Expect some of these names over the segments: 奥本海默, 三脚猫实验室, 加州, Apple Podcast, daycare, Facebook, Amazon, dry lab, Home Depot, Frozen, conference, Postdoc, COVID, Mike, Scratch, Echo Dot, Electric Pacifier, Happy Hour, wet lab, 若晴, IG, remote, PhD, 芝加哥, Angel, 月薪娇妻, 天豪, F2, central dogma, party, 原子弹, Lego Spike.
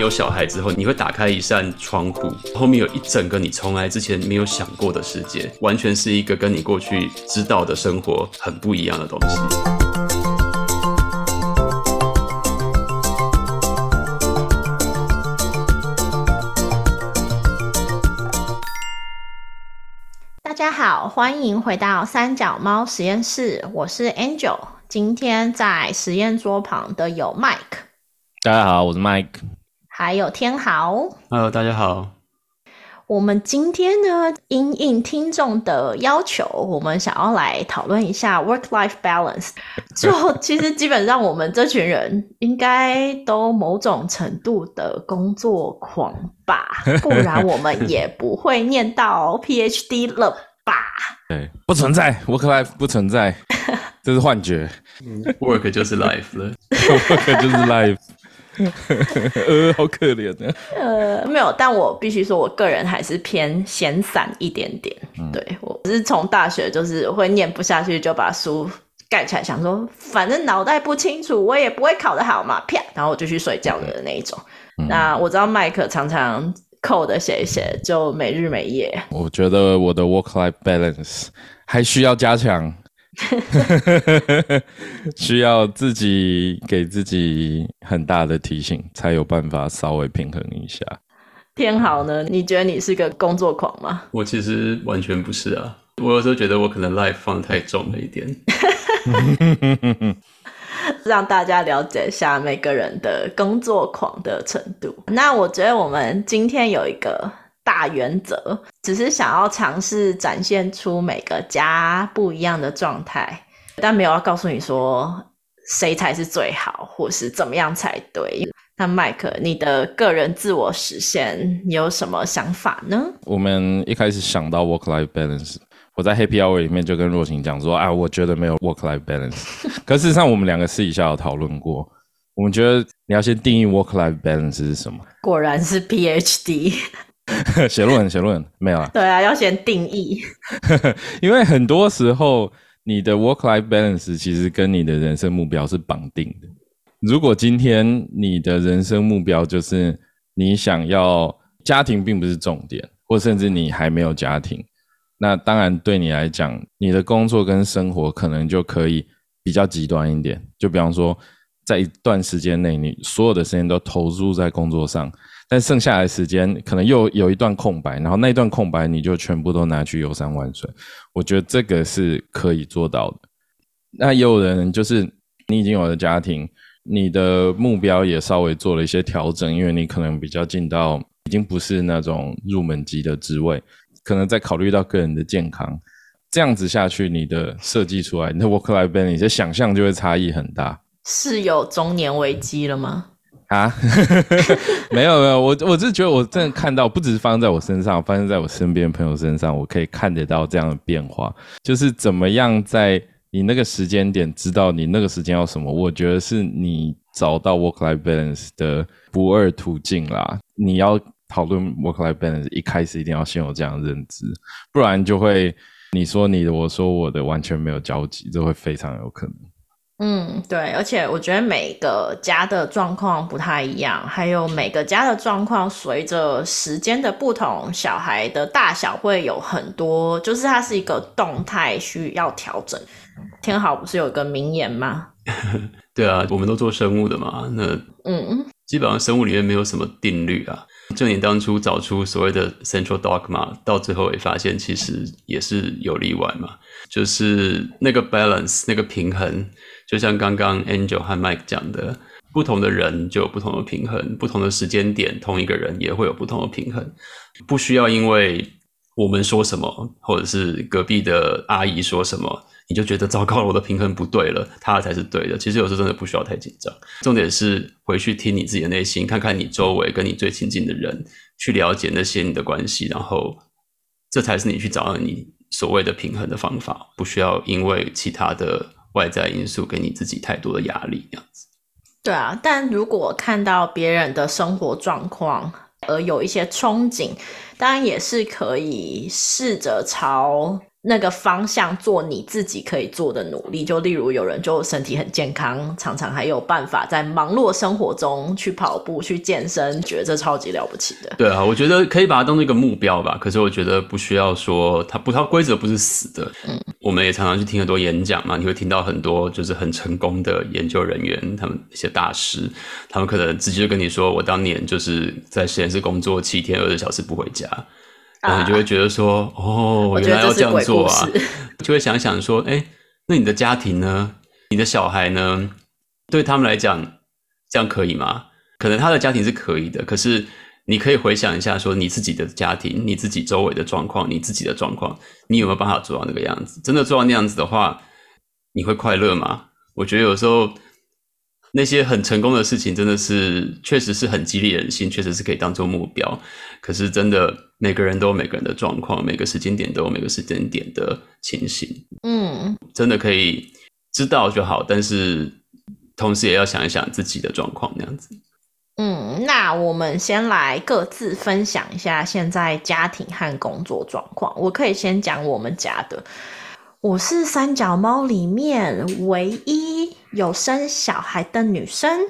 有小孩之后，你会打开一扇窗户，后面有一整个你从来之前没有想过的世界，完全是一个跟你过去知道的生活很不一样的东西。大家好，欢迎回到三脚猫实验室，我是 Angel。今天在实验桌旁的有 Mike。大家好，我是 Mike。还有天豪。Hello， 大家好。我们今天呢，因应听众的要求，我们想要来讨论一下 Work-Life-Balance。就其实基本上我们这群人应该都某种程度的工作狂吧，不然我们也不会念到 PhD 了。对，不存在 ，work life 不存在，这是幻觉。Work 就是 life 了，work 就是 life 。好可怜啊。没有，但我必须说，我个人还是偏闲散一点点。对，我是从大学就是会念不下去，就把书盖起来，想说反正脑袋不清楚，我也不会考得好嘛，啪，然后我就去睡觉的那一种。那我知道麦克常常。code 写一写就没日没夜。我觉得我的 work-life balance 还需要加强，需要自己给自己很大的提醒，才有办法稍微平衡一下。天豪呢？你觉得你是个工作狂吗？我其实完全不是啊，我有时候觉得我可能 life 放得太重了一点。让大家了解一下每个人的工作狂的程度。那我觉得我们今天有一个大原则，只是想要尝试展现出每个家不一样的状态，但没有要告诉你说谁才是最好，或是怎么样才对。那麦克，你的个人自我实现有什么想法呢？我们一开始想到 work-life balance，我在 Happy Hour 里面就跟若晴讲说啊，我觉得没有 work-life balance。可事实上，我们两个私底下有讨论过，我们觉得你要先定义 work-life balance 是什么。果然是 PhD 写论文，写论文没有啊？对啊，要先定义。因为很多时候，你的 work-life balance 其实跟你的人生目标是绑定的。如果今天你的人生目标就是你想要家庭并不是重点，或甚至你还没有家庭。那当然对你来讲，你的工作跟生活可能就可以比较极端一点，就比方说在一段时间内你所有的时间都投入在工作上，但剩下来的时间可能又有一段空白，然后那一段空白你就全部都拿去游山玩水。我觉得这个是可以做到的。那也有人就是你已经有了家庭，你的目标也稍微做了一些调整，因为你可能比较进到已经不是那种入门级的职位，可能在考虑到个人的健康，这样子下去，你的设计出来，你的 work-life balance， 你的想象就会差异很大。是有中年危机了吗？啊，没有没有，我是觉得我真的看到，不只是发生在我身上，发生在我身边朋友身上，我可以看得到这样的变化，就是怎么样在你那个时间点知道你那个时间要什么，我觉得是你找到 work-life balance 的不二途径啦。你要讨论 work-life balance， 一开始一定要先有这样的认知，不然就会你说你的，我说我的，完全没有交集，这会非常有可能。嗯，对，而且我觉得每个家的状况不太一样，还有每个家的状况随着时间的不同，小孩的大小会有很多，就是它是一个动态需要调整。天豪不是有一个名言吗？对啊，我们都做生物的嘛，那基本上生物里面没有什么定律啊。就你当初找出所谓的 central dogma， 到最后也发现其实也是有例外嘛，就是那个 balance 那个平衡，就像刚刚 Angel 和 Mike 讲的，不同的人就有不同的平衡，不同的时间点同一个人也会有不同的平衡，不需要因为我们说什么或者是隔壁的阿姨说什么你就觉得糟糕了，我的平衡不对了，他才是对的。其实有时候真的不需要太紧张，重点是回去听你自己的内心，看看你周围跟你最亲近的人，去了解那些你的关系，然后这才是你去找到你所谓的平衡的方法，不需要因为其他的外在因素给你自己太多的压力这样子。对啊，但如果看到别人的生活状况，而有一些憧憬，当然也是可以试着朝那个方向做你自己可以做的努力。就例如有人就身体很健康，常常还有办法在忙碌的生活中去跑步去健身，觉得这超级了不起的。对啊，我觉得可以把它当作一个目标吧，可是我觉得不需要说它规则不是死的。我们也常常去听很多演讲嘛，你会听到很多就是很成功的研究人员，他们一些大师，他们可能直接就跟你说，我当年就是在实验室工作7天20小时不回家，然后你就会觉得说，哦，原来要这样做啊，就会想想说，哎，那你的家庭呢？你的小孩呢？对他们来讲，这样可以吗？可能他的家庭是可以的，可是你可以回想一下，说你自己的家庭、你自己周围的状况、你自己的状况，你有没有办法做到那个样子？真的做到那样子的话，你会快乐吗？我觉得有时候那些很成功的事情真的是确实是很激励人心，确实是可以当做目标，可是真的每个人都有每个人的状况，每个时间点都有每个时间点的情形。真的可以知道就好，但是同时也要想一想自己的状况那样子。那我们先来各自分享一下现在家庭和工作状况。我可以先讲我们家的。我是三脚猫里面唯一有生小孩的女生，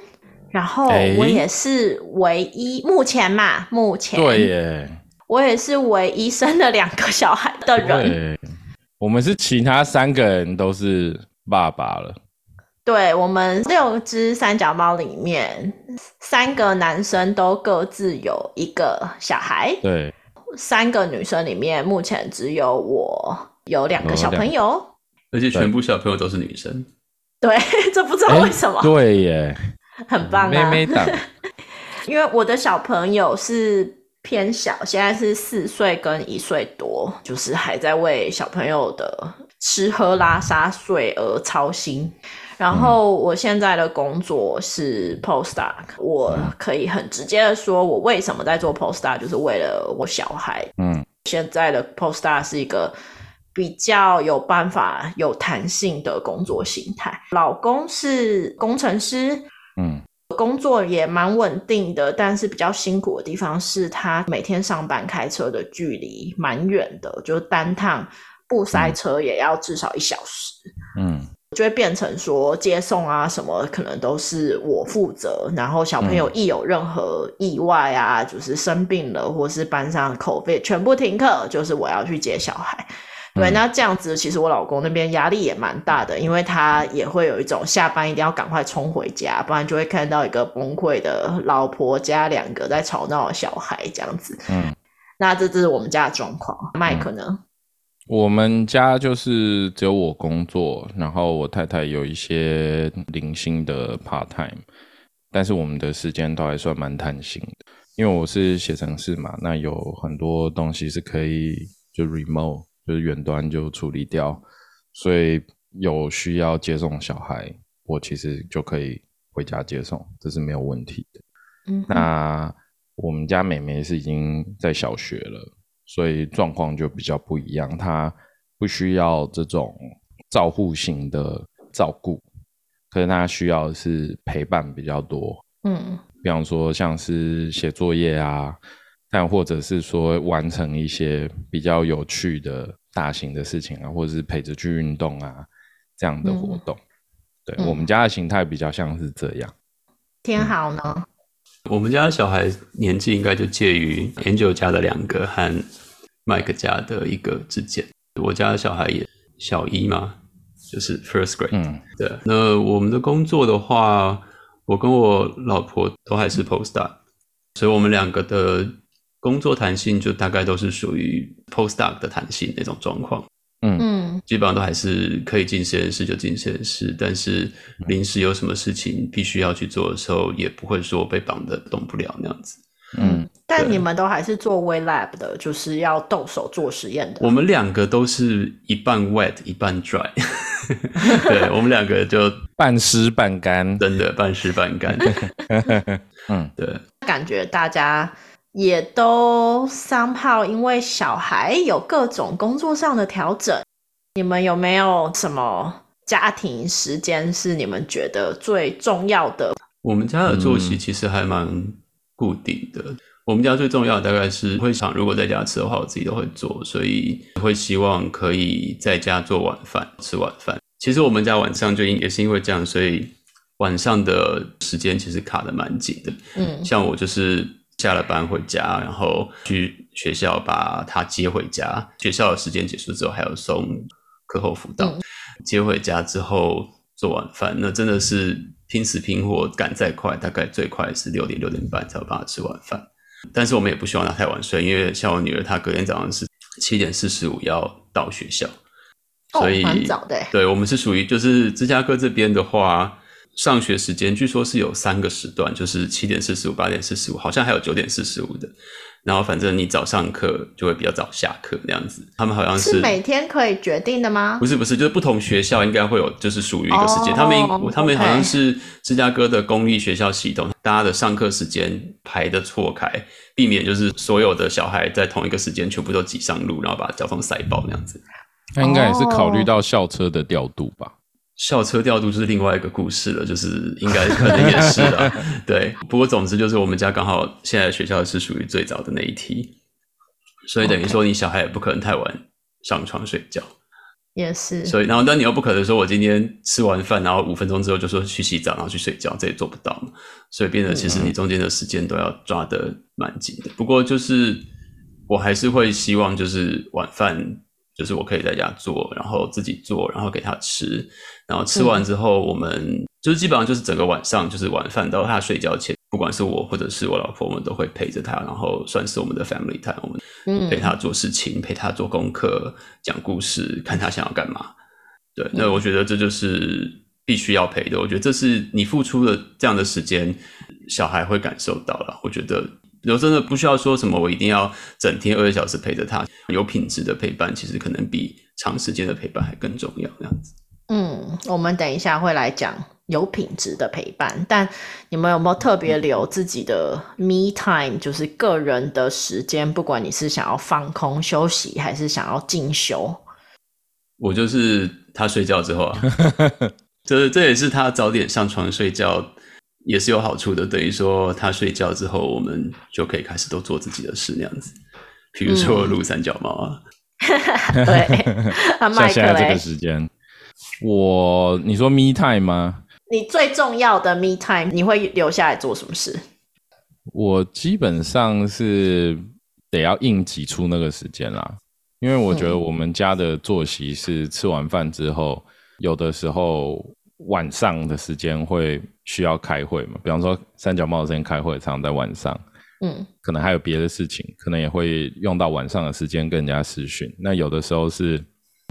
然后我也是唯一，目前对耶，我也是唯一生了2个小孩的人。我们是其他3个人都是爸爸了。对，我们6只三脚猫里面3个男生都各自有1个小孩，对，3个女生里面目前只有我有2个小朋友，而且全部小朋友都是女生。对，这不知道为什么。对耶，很棒啊，妹妹党。因为我的小朋友是偏小，现在是4岁跟1岁多，就是还在为小朋友的吃喝拉撒睡而操心。然后我现在的工作是 Postdoc， 我可以很直接的说，我为什么在做 Postdoc， 就是为了我小孩。现在的 Postdoc 是一个比较有办法有弹性的工作形态。老公是工程师，工作也蛮稳定的，但是比较辛苦的地方是他每天上班开车的距离蛮远的，就是单趟不塞车也要至少1小时。就会变成说接送啊什么可能都是我负责，然后小朋友一有任何意外啊，就是生病了或是班上 COVID 全部停课，就是我要去接小孩。对，那这样子其实我老公那边压力也蛮大的，因为他也会有一种下班一定要赶快冲回家，不然就会看到一个崩溃的老婆加2个在吵闹的小孩这样子。那这就是我们家的状况。Mike 呢？我们家就是只有我工作，然后我太太有一些零星的 part time， 但是我们的时间都还算蛮弹性的，因为我是写程式嘛，那有很多东西是可以就 remote。就是远端就处理掉，所以有需要接送小孩，我其实就可以回家接送，这是没有问题的。那我们家妹妹是已经在小学了，所以状况就比较不一样，她不需要这种照护型的照顾，可是她需要的是陪伴比较多。比方说像是写作业啊，但或者是说完成一些比较有趣的大型的事情啊，或者是陪着去运动啊，这样的活动。对，我们家的形态比较像是这样。天好呢，我们家的小孩年纪应该就介于 Angel 家的2个和 Mike 家的1个之间。我家的小孩也小一嘛，就是 first grade。对。那我们的工作的话，我跟我老婆都还是 postdoc，所以我们2个的工作弹性就大概都是属于 postdoc 的弹性那种状况。基本上都还是可以进实验室就进实验室，但是临时有什么事情必须要去做的时候，也不会说被绑得动不了那样子。但你们都还是做 wet lab 的，就是要动手做实验的。我们2个都是一半 wet 一半 dry。 对，我们2个就半湿半干，真的半湿半干。对，感觉大家也都 somehow 因为小孩有各种工作上的调整。你们有没有什么家庭时间是你们觉得最重要的？我们家的作息其实还蛮固定的。我们家最重要的大概是会想，如果在家吃的话，我自己都会做，所以会希望可以在家做晚饭，吃晚饭。其实我们家晚上就也是因为这样，所以晚上的时间其实卡得蛮紧的。嗯，像我就是下了班回家，然后去学校把他接回家。学校的时间结束之后，还有送课后辅导，接回家之后做晚饭，那真的是拼死拼活赶再快，大概最快是6点6点半才有办法吃晚饭。但是我们也不希望他太晚睡，因为像我女儿，她隔天早上是7点45要到学校，所以蛮早的。对，我们是属于就是芝加哥这边的话，上学时间据说是有3个时段，就是7点45、8点45，好像还有9点45的。然后反正你早上课就会比较早下课这样子。他们好像 是每天可以决定的吗？不是不是，就是不同学校应该会有就是属于一个时间。他们好像是芝加哥的公立学校系统，大家的上课时间排的错开，避免就是所有的小孩在同一个时间全部都挤上路，然后把交通塞爆那样子。那应该也是考虑到校车的调度吧。校车调度就是另外一个故事了，就是应该可能也是啦对，不过总之就是我们家刚好现在学校是属于最早的那一梯，所以等于说你小孩也不可能太晚上床睡觉，也是。所以然后但你又不可能说我今天吃完饭然后5分钟之后就说去洗澡然后去睡觉，这也做不到嘛，所以变得其实你中间的时间都要抓得蛮紧的。不过就是我还是会希望就是晚饭就是我可以在家做，然后自己做，然后给他吃，然后吃完之后我们、就是基本上就是整个晚上，就是晚饭到他睡觉前，不管是我或者是我老婆，我们都会陪着他，然后算是我们的 family time， 我们陪他做事情、陪他做功课、讲故事，看他想要干嘛。对，那我觉得这就是必须要陪的，我觉得这是你付出的这样的时间，小孩会感受到啦，我觉得有真的不需要说什么我一定要整天20小时陪着他，有品质的陪伴其实可能比长时间的陪伴还更重要这样子。嗯，我们等一下会来讲有品质的陪伴，但你们有没有特别留自己的 me time， 就是个人的时间，不管你是想要放空休息还是想要进修？我就是他睡觉之后啊这也是他早点上床睡觉也是有好处的，等于说他睡觉之后，我们就可以开始都做自己的事那样子。比如说撸三脚猫啊，对，像现在这个时间，你说 me time 吗？你最重要的 me time， 你会留下来做什么事？我基本上是得要硬挤出那个时间啦，因为我觉得我们家的作息是吃完饭之后，有的时候晚上的时间会需要开会嘛，比方说三角帽的时间开会常常在晚上，可能还有别的事情，可能也会用到晚上的时间跟人家视讯。那有的时候是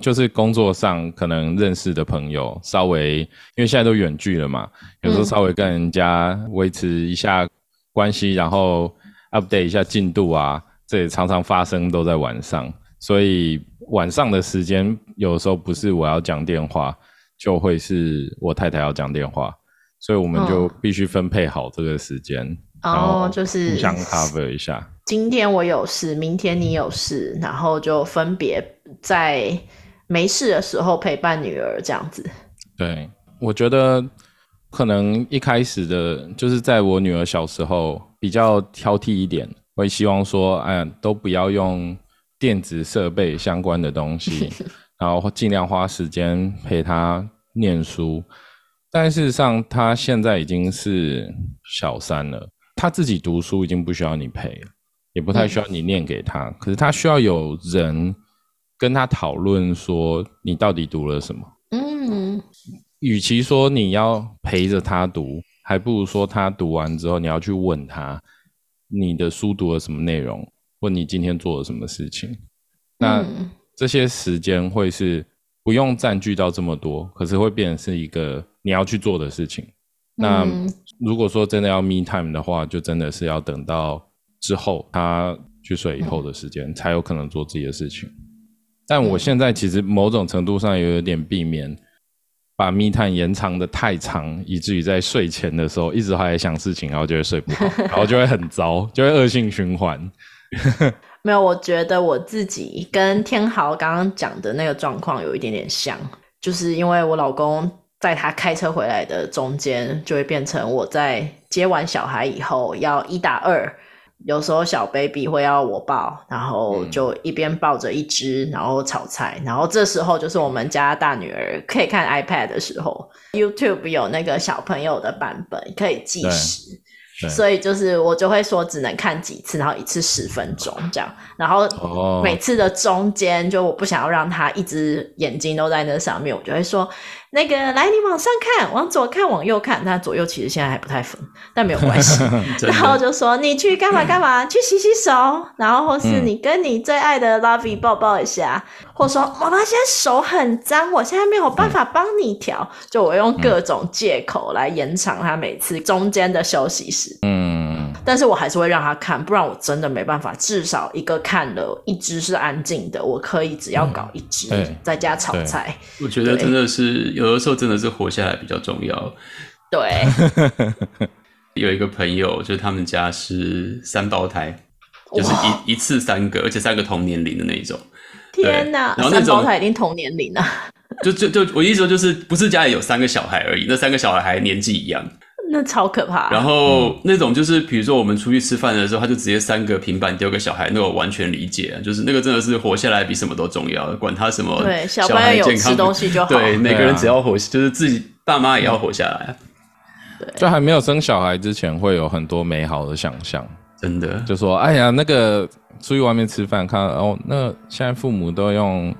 就是工作上可能认识的朋友，稍微因为现在都远距了嘛，有时候稍微跟人家维持一下关系，然后 update 一下进度啊，这也常常发生都在晚上，所以晚上的时间有时候不是我要讲电话，就会是我太太要讲电话，所以我们就必须分配好这个时间，然后就是互相 cover 一下。今天我有事，明天你有事，然后就分别在没事的时候陪伴女儿这样子。对，我觉得可能一开始的，就是在我女儿小时候比较挑剔一点，会希望说，都不要用电子设备相关的东西，然后尽量花时间陪她念书。但事实上他现在已经是小3了，他自己读书已经不需要你陪了，也不太需要你念给他，可是他需要有人跟他讨论说你到底读了什么。与其说你要陪着他读，还不如说他读完之后你要去问他你的书读了什么内容，问你今天做了什么事情。那这些时间会是不用占据到这么多，可是会变成是一个你要去做的事情。那如果说真的要 me time 的话，就真的是要等到之后他去睡以后的时间，才有可能做自己的事情。但我现在其实某种程度上也有点避免把 me time 延长的太长，以至于在睡前的时候一直还在想事情，然后就会睡不好然后就会很糟，就会恶性循环没有，我觉得我自己跟天豪刚刚讲的那个状况有一点点像，就是因为我老公在他开车回来的中间，就会变成我在接完小孩以后要1打2，有时候小 baby 会要我抱，然后就一边抱着一只，然后炒菜，然后这时候就是我们家大女儿可以看 iPad 的时候， YouTube 有那个小朋友的版本可以计时，所以就是我就会说只能看几次，然后一次10分钟这样，然后每次的中间就我不想要让他一直眼睛都在那上面，我就会说那个来你往上看往左看往右看，但左右其实现在还不太分，但没有关系然后就说你去干嘛干嘛去洗洗手，然后或是你跟你最爱的 Lovey 抱抱一下，或说妈妈现在手很脏我现在没有办法帮你调，就我用各种借口来延长他每次中间的休息时但是我还是会让他看，不然我真的没办法，至少一个看了一只是安静的，我可以只要搞一只在家炒菜。我觉得真的是有的时候真的是活下来比较重要。对，有一个朋友就是他们家是3胞胎，就是一次3个，而且3个同年龄的那一种。天哪，然后3胞胎一定同年龄啊！就我意思说就是不是家里有3个小孩而已，那3个小孩还年纪一样。那超可怕、啊。然后那种就是，比如说我们出去吃饭的时候，他就直接3个平板丢给小孩，那我完全理解、啊，就是那个真的是活下来比什么都重要，管他什么对小朋友有吃东西就好。对，每个人只要活，就是自己爸妈也要活下来、啊。对，就还没有生小孩之前，会有很多美好的想象，真的就说哎呀，那个出去外面吃饭，看哦，那现在父母都用。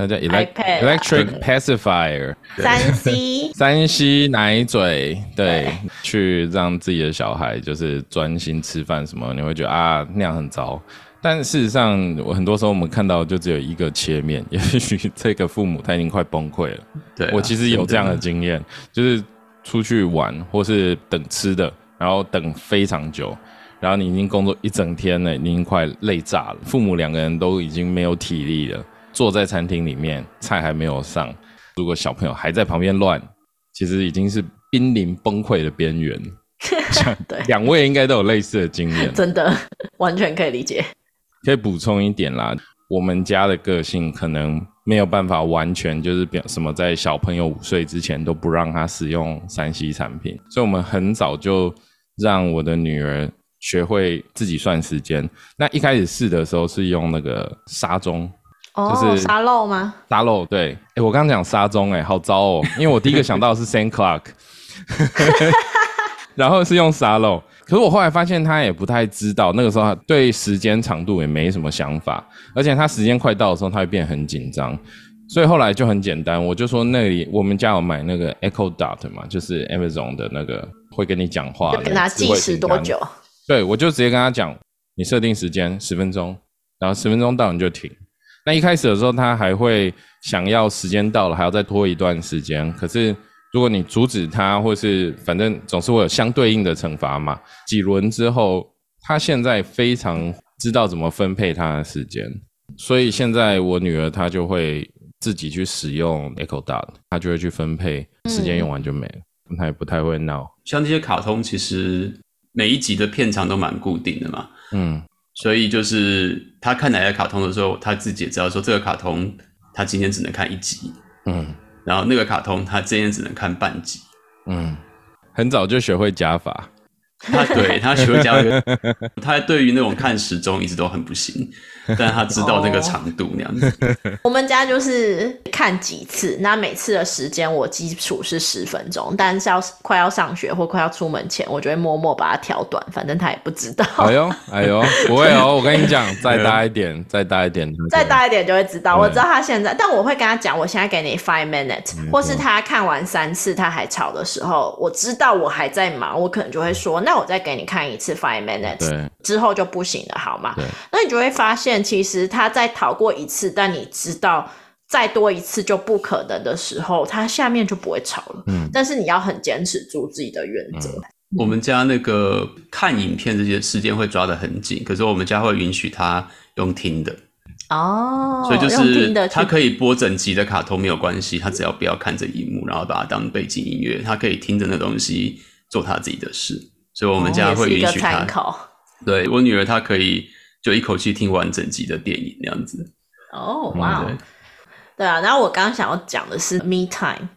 它叫 Electric Pacifier 3C 奶嘴， 对，去让自己的小孩就是专心吃饭什么，你会觉得啊那样很糟，但事实上很多时候我们看到就只有一个切面，也许这个父母他已经快崩溃了，对、啊，我其实有这样的经验，就是出去玩或是等吃的，然后等非常久，然后你已经工作一整天了，你已经快累炸了，父母2个人都已经没有体力了，坐在餐厅里面，菜还没有上，如果小朋友还在旁边乱，其实已经是濒临崩溃的边缘。对，2位应该都有类似的经验，真的完全可以理解。可以补充一点啦，我们家的个性可能没有办法完全就是什么在小朋友5岁之前都不让他使用 3C 产品，所以我们很早就让我的女儿学会自己算时间。那一开始试的时候是用那个沙钟。就是沙漏吗？沙漏，对。我刚刚讲沙钟，好糟哦，因为我第一个想到的是 sand clock， 然后是用沙漏。可是我后来发现他也不太知道，那个时候他对时间长度也没什么想法，而且他时间快到的时候他会变很紧张，所以后来就很简单，我就说那里我们家有买那个 Echo Dot 嘛，就是 Amazon 的那个会跟你讲话，就跟他计时多久？对，我就直接跟他讲，你设定时间10分钟，然后10分钟到你就停。那一开始的时候他还会想要时间到了还要再拖一段时间，可是如果你阻止他或是反正总是会有相对应的惩罚嘛，几轮之后他现在非常知道怎么分配他的时间，所以现在我女儿她就会自己去使用 Echo Dot， 她就会去分配时间，用完就没了，她也不太会闹。像这些卡通其实每一集的片长都蛮固定的嘛，所以就是他看哪个卡通的时候，他自己也知道说这个卡通他今天只能看1集，然后那个卡通他今天只能看半集，很早就学会加法，他学会加法，他对于那种看时钟一直都很不行，但他知道那个长度那样子。我们家就是看几次，那每次的时间我基础是10分钟，但是要快要上学或快要出门前，我就会默默把它调短，反正他也不知道。哎呦，不会哦，我跟你讲，再大一点就会知道。我知道他现在，但我会跟他讲，我现在给你5 minutes，或是他看完3次他还吵的时候，我知道我还在忙，我可能就会说，那我再给你看1次5 minutes，之后就不行了，好吗？那你就会发现。其实他在逃过1次，但你知道再多1次就不可能的时候，他下面就不会吵了，但是你要很坚持住自己的原则。我们家那个看影片这些时间会抓得很紧，可是我们家会允许他用听的，所以就是他可以播整集的卡通没有关系，他只要不要看着荧幕，然后把它当背景音乐，他可以听着那东西做他自己的事，所以我们家会允许他、也是一个参考。对，我女儿她可以就一口气听完整集的电影那样子。哇、对啊，然后我刚刚想要讲的是 me time，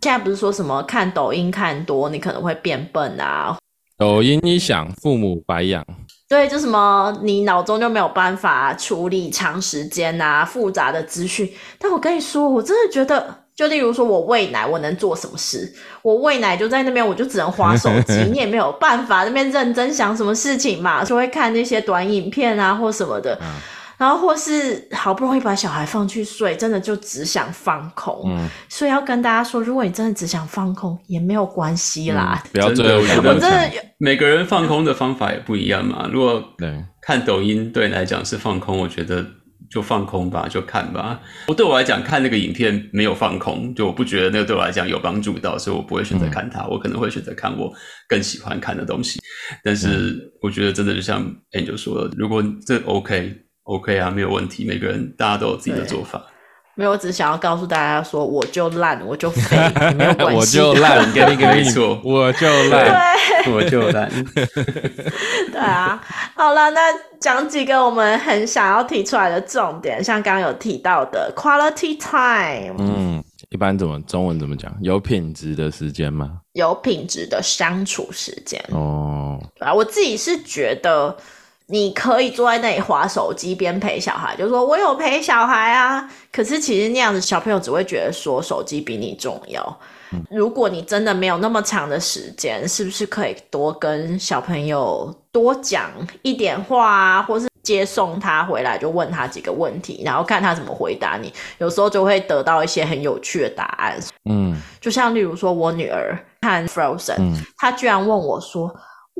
现在不是说什么看抖音看多你可能会变笨啊，抖音一响，父母白养。对，就什么你脑中就没有办法处理长时间啊复杂的资讯。但我跟你说，我真的觉得，就例如说我喂奶，我能做什么事？我喂奶就在那边，我就只能滑手机，你也没有办法那边认真想什么事情嘛，就会看那些短影片啊或什么的。嗯，然后或是好不容易把小孩放去睡，真的就只想放空。嗯，所以要跟大家说，如果你真的只想放空也没有关系啦。嗯，不要追，我真的每个人放空的方法也不一样嘛。如果看抖音对你来讲是放空，我觉得就放空吧，就看吧。对我来讲，看那个影片没有放空，就我不觉得那个对我来讲有帮助到，所以我不会选择看它。我可能会选择看我更喜欢看的东西。但是我觉得真的就像 Angel 说的，如果这 OK 啊，没有问题，每个人大家都有自己的做法。没有，我只想要告诉大家说，我就烂，我就废，没有关系。我就烂，跟你没错，我就烂，我就烂。对啊，好了，那讲几个我们很想要提出来的重点，像刚刚有提到的 quality time。嗯，一般中文怎么讲？有品质的时间吗？有品质的相处时间。哦，对啊，我自己是觉得。你可以坐在那里滑手机边陪小孩，就说我有陪小孩啊，可是其实那样子小朋友只会觉得说手机比你重要。嗯，如果你真的没有那么长的时间，是不是可以多跟小朋友多讲一点话啊，或是接送他回来就问他几个问题，然后看他怎么回答你，有时候就会得到一些很有趣的答案。嗯，就像例如说我女儿看 Frozen，嗯，她居然问我说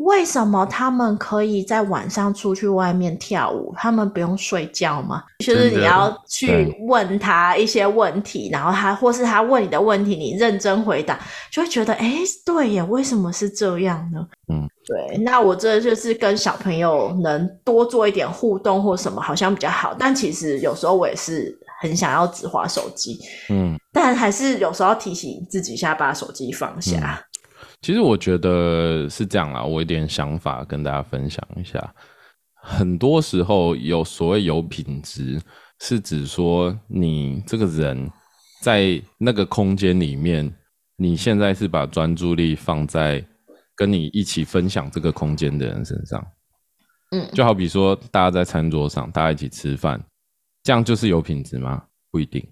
为什么他们可以在晚上出去外面跳舞？他们不用睡觉吗？就是你要去问他一些问题，然后他或是他问你的问题，你认真回答，就会觉得诶，对耶，为什么是这样呢？嗯，对，那我这就是跟小朋友能多做一点互动或什么，好像比较好。但其实有时候我也是很想要只滑手机，嗯，但还是有时候提醒自己一下，把手机放下。嗯，其实我觉得是这样啦，我有点想法跟大家分享一下。很多时候有所谓有品质，是指说你这个人在那个空间里面，你现在是把专注力放在跟你一起分享这个空间的人身上。嗯，就好比说大家在餐桌上，大家一起吃饭，这样就是有品质吗？不一定，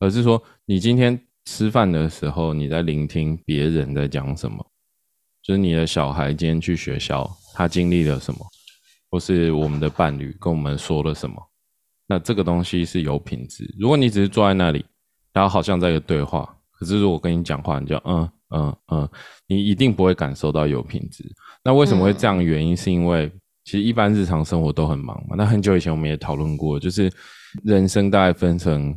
而是说你今天吃饭的时候你在聆听别人在讲什么，就是你的小孩今天去学校他经历了什么，或是我们的伴侣跟我们说了什么，那这个东西是有品质。如果你只是坐在那里然后好像在一个对话，可是如果我跟你讲话你就你一定不会感受到有品质。那为什么会这样？原因是因为其实一般日常生活都很忙嘛。那很久以前我们也讨论过，就是人生大概分成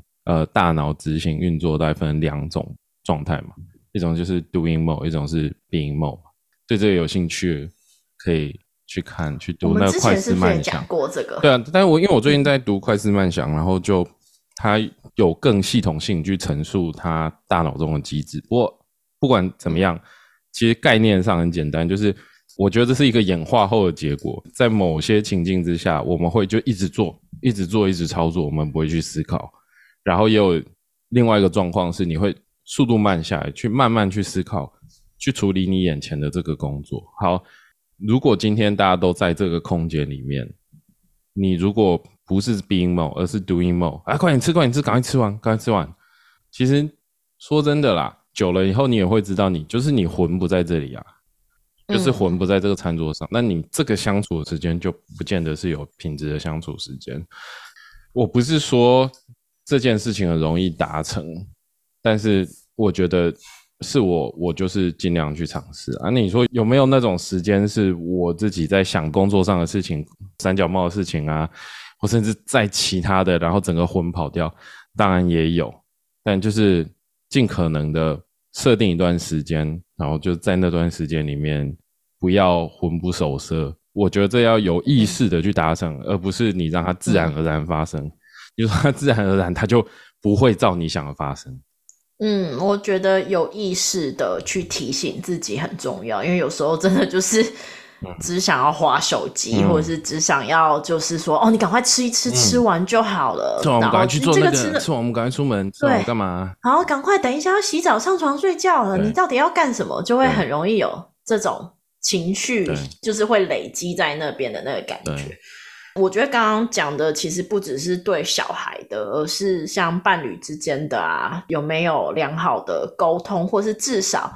大脑执行运作大概分两种状态嘛，一种就是 doing mode， 一种是 being mode。 对这个有兴趣可以去看去读那快思慢想。我们之前是不是也讲过这个？对啊，但因为我最近在读快思慢想，然后就它有更系统性去陈述它大脑中的机制。不过不管怎么样，其实概念上很简单，就是我觉得这是一个演化后的结果，在某些情境之下我们会就一直操作，我们不会去思考。然后也有另外一个状况是你会速度慢下来，去慢慢去思考，去处理你眼前的这个工作。好，如果今天大家都在这个空间里面，你如果不是 being mode 而是 doing mode， 快点吃，赶快吃完。其实说真的啦，久了以后你也会知道，你魂不在这里啊，就是魂不在这个餐桌上，那你这个相处的时间就不见得是有品质的相处时间。我不是说这件事情很容易达成，但是我觉得是我就是尽量去尝试啊。你说有没有那种时间是我自己在想工作上的事情，三脚猫的事情啊，或甚至在其他的，然后整个魂跑掉？当然也有，但就是尽可能的设定一段时间，然后就在那段时间里面不要魂不守舍。我觉得这要有意识的去达成，而不是你让它自然而然发生。你说它自然而然它就不会照你想的发生。嗯，我觉得有意识的去提醒自己很重要，因为有时候真的就是只想要滑手机，或者是只想要就是说你赶快吃一吃，吃完就好了，吃完我们赶快去做那个，吃完我们赶快出门，吃完我干嘛，然后赶快等一下要洗澡上床睡觉了，你到底要干什么？就会很容易有这种情绪就是会累积在那边的那个感觉。我觉得刚刚讲的其实不只是对小孩的，而是像伴侣之间的啊，有没有良好的沟通，或是至少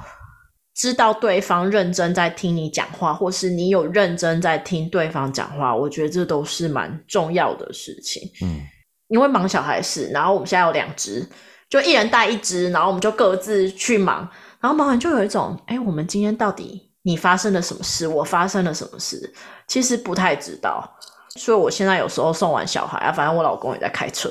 知道对方认真在听你讲话，或是你有认真在听对方讲话，我觉得这都是蛮重要的事情。嗯，因为忙小孩事，然后我们现在有2只，就一人带1只，然后我们就各自去忙，然后忙完就有一种，哎，我们今天到底你发生了什么事，我发生了什么事，其实不太知道。所以我现在有时候送完小孩啊，反正我老公也在开车，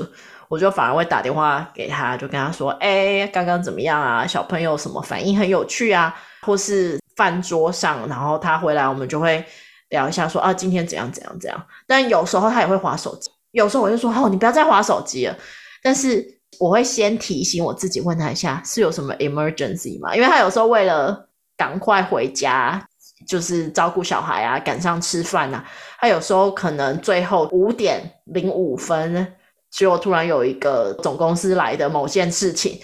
我就反而会打电话给他，就跟他说，哎，刚刚怎么样啊，小朋友什么反应很有趣啊，或是饭桌上，然后他回来我们就会聊一下说啊，今天怎样怎样怎样。但有时候他也会滑手机，有时候我就说哦，你不要再滑手机了，但是我会先提醒我自己，问他一下是有什么 emergency 吗？因为他有时候为了赶快回家，就是照顾小孩啊，赶上吃饭啊，他有时候可能最后5:05结果突然有一个总公司来的某件事情，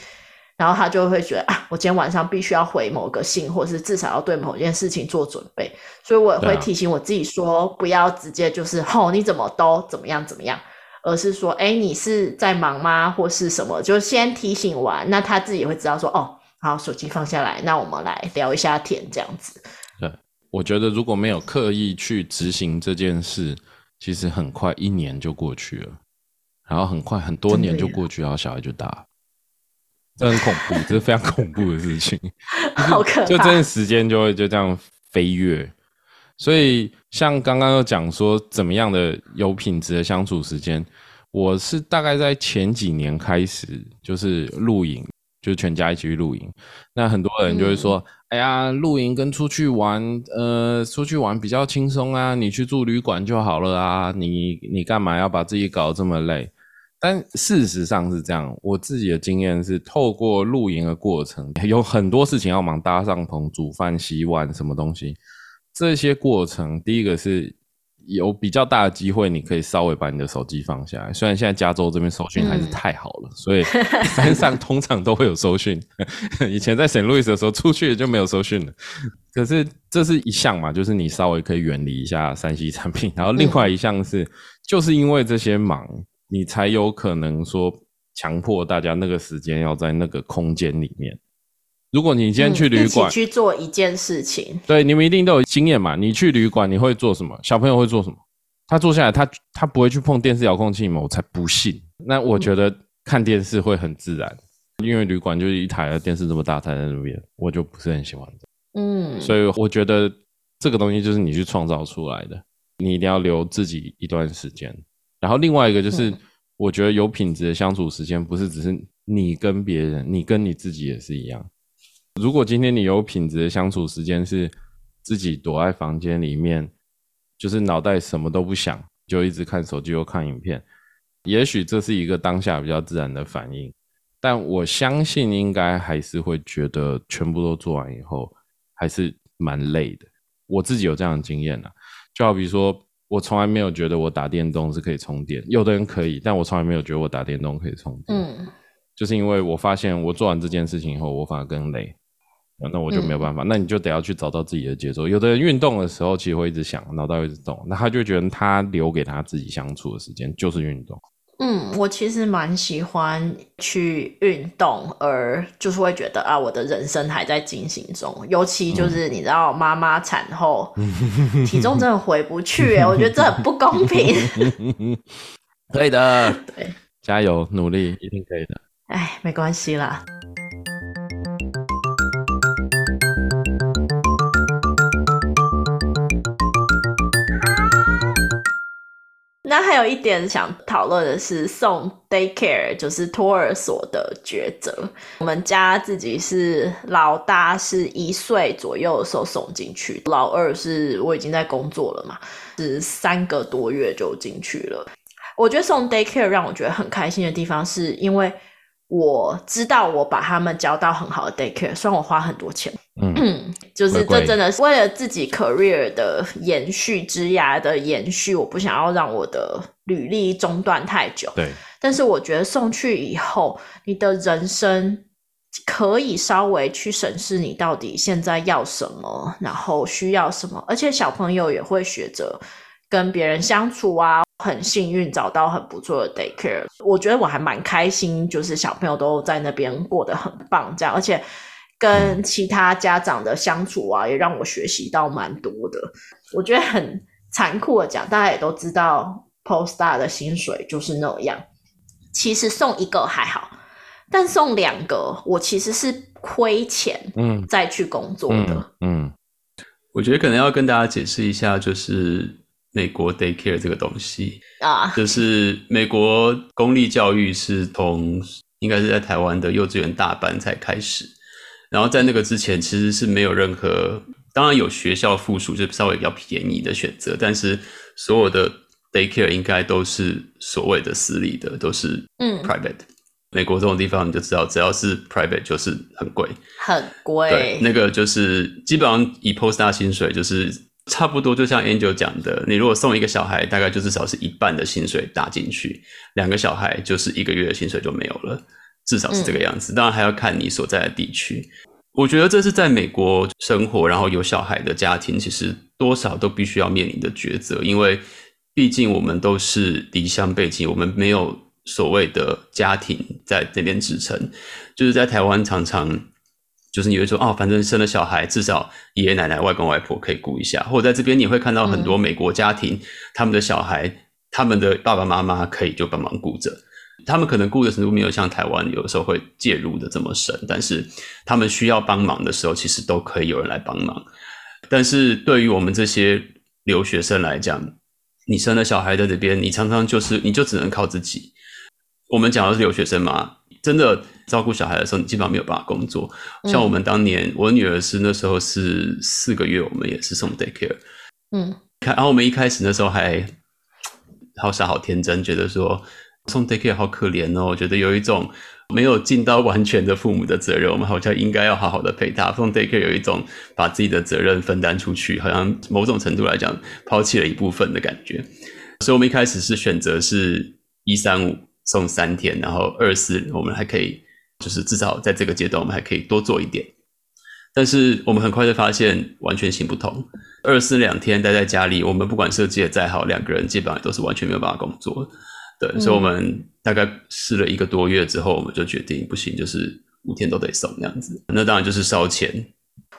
然后他就会觉得啊，我今天晚上必须要回某个信，或是至少要对某件事情做准备。所以我也会提醒我自己说，不要直接就是吼，你怎么都怎么样怎么样，而是说哎，你是在忙吗，或是什么，就先提醒完，那他自己会知道说哦，好，手机放下来，那我们来聊一下天，这样子。对，我觉得如果没有刻意去执行这件事，其实很快1年就过去了，然后很快很多年就过去，然后小孩就大了。这很恐怖，这是非常恐怖的事情。好可怕。就真的时间就会就这样飞跃。所以像刚刚有讲说怎么样的有品质的相处时间，我是大概在前几年开始就是露营，就是全家一起去露营。那很多人就会说，哎呀，露营跟出去玩，出去玩比较轻松啊，你去住旅馆就好了啊，你干嘛要把自己搞这么累？但事实上是这样，我自己的经验是，透过露营的过程，有很多事情要忙，搭帐篷、煮饭、洗碗，什么东西，这些过程，第一个是有比较大的机会，你可以稍微把你的手机放下来。虽然现在加州这边收讯还是太好了，所以山上通常都会有收讯。以前在 St. Louis 的时候，出去就没有收讯了。可是这是一项嘛，就是你稍微可以远离一下 3C 产品。然后另外一项是，就是因为这些忙，你才有可能说强迫大家那个时间要在那个空间里面。如果你今天去旅馆，一起去做一件事情，对，你们一定都有经验嘛。你去旅馆你会做什么？小朋友会做什么？他坐下来，他不会去碰电视遥控器嘛？我才不信。那我觉得看电视会很自然，因为旅馆就是一台电视这么大台在那边，我就不是很喜欢的。所以我觉得这个东西就是你去创造出来的，你一定要留自己一段时间。然后另外一个就是，我觉得有品质的相处时间不是只是你跟别人，你跟你自己也是一样。如果今天你有品质的相处时间是自己躲在房间里面，就是脑袋什么都不想，就一直看手机或看影片，也许这是一个当下比较自然的反应，但我相信应该还是会觉得全部都做完以后还是蛮累的。我自己有这样的经验啊，就好比说我从来没有觉得我打电动是可以充电，有的人可以，但我从来没有觉得我打电动可以充电。就是因为我发现我做完这件事情以后，我反而更累，那我就没有办法。那你就得要去找到自己的节奏。有的人运动的时候其实会一直想，脑袋会一直动，那他就觉得他留给他自己相处的时间就是运动。我其实蛮喜欢去运动，而就是会觉得啊，我的人生还在进行中。尤其就是你知道，妈妈产后体重真的回不去我觉得这很不公平。可以的，对，加油努力，一定可以的。哎，没关系啦。那还有一点想讨论的是送 daycare， 就是托儿所的抉择。我们家自己是老大是1岁左右的时候送进去，老二是我已经在工作了嘛，是3个多月就进去了。我觉得送 daycare 让我觉得很开心的地方是因为我知道我把他们教到很好的 daycare， 虽然我花很多钱，就是这真的是为了自己 career 的延续，职涯的延续，我不想要让我的履历中断太久。对，但是我觉得送去以后，你的人生可以稍微去审视你到底现在要什么，然后需要什么，而且小朋友也会学着跟别人相处啊，很幸运找到很不错的 daycare， 我觉得我还蛮开心，就是小朋友都在那边过得很棒这样，而且跟其他家长的相处啊也让我学习到蛮多的。我觉得很残酷的讲，大家也都知道 Postdoc 的薪水就是那样，其实送一个还好，但送两个我其实是亏钱再去工作的。我觉得可能要跟大家解释一下，就是美国 daycare 这个东西啊，就是美国公立教育是从应该是在台湾的幼稚园大班才开始，然后在那个之前其实是没有任何，当然有学校附属就稍微比较便宜的选择，但是所有的 daycare 应该都是所谓的私立的，都是 private。美国这种地方你就知道，只要是 private 就是很贵，很贵。对，那个就是基本上以 Postdoc 薪水就是。差不多就像 Angel 讲的，你如果送一个小孩大概就至少是一半的薪水打进去，两个小孩就是一个月的薪水就没有了，至少是这个样子。当然还要看你所在的地区，我觉得这是在美国生活然后有小孩的家庭其实多少都必须要面临的抉择，因为毕竟我们都是离乡背景，我们没有所谓的家庭在那边支撑。就是在台湾常常就是你会说哦，反正生了小孩至少爷爷奶奶外公外婆可以顾一下，或者在这边你会看到很多美国家庭他们的小孩他们的爸爸妈妈可以就帮忙顾着，他们可能顾的程度没有像台湾有的时候会介入的这么深，但是他们需要帮忙的时候其实都可以有人来帮忙。但是对于我们这些留学生来讲，你生了小孩在这边你常常就是你就只能靠自己。我们讲的是留学生嘛，真的照顾小孩的时候你基本上没有办法工作。像我们当年我女儿是那时候是4个月，我们也是送 daycare。然后我们一开始那时候还好傻好天真，觉得说送 daycare 好可怜哦，觉得有一种没有尽到完全的父母的责任，我们好像应该要好好的陪她。送 daycare 有一种把自己的责任分担出去，好像某种程度来讲抛弃了一部分的感觉。所以我们一开始是选择是135送3天，然后24我们还可以就是至少在这个阶段我们还可以多做一点。但是我们很快就发现完全行不通。242天待在家里，我们不管设计的再好，两个人基本上都是完全没有办法工作。对，所以我们大概试了1个多月之后我们就决定不行，就是5天都得送那样子。那当然就是烧钱。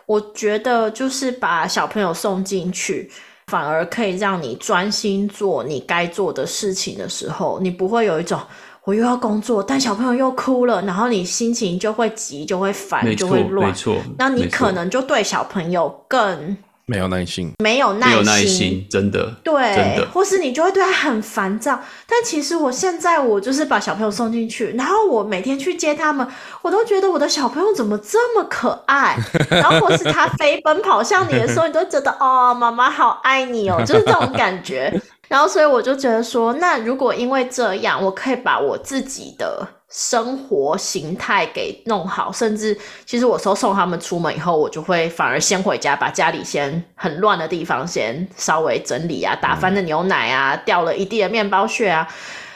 我觉得就是把小朋友送进去反而可以让你专心做你该做的事情的时候，你不会有一种我又要工作但小朋友又哭了，然后你心情就会急就会烦就会乱，没错，那你可能就对小朋友更没有耐心，没有耐心，真的，对，真的，或是你就会对他很烦躁。但其实我现在我就是把小朋友送进去，然后我每天去接他们，我都觉得我的小朋友怎么这么可爱，然后或是他飞奔跑向你的时候，你都觉得哦，妈妈好爱你哦，就是这种感觉。然后所以我就觉得说，那如果因为这样，我可以把我自己的生活形态给弄好，甚至其实我送他们出门以后，我就会反而先回家，把家里先很乱的地方先稍微整理啊，打翻的牛奶啊，掉了一地的面包屑啊，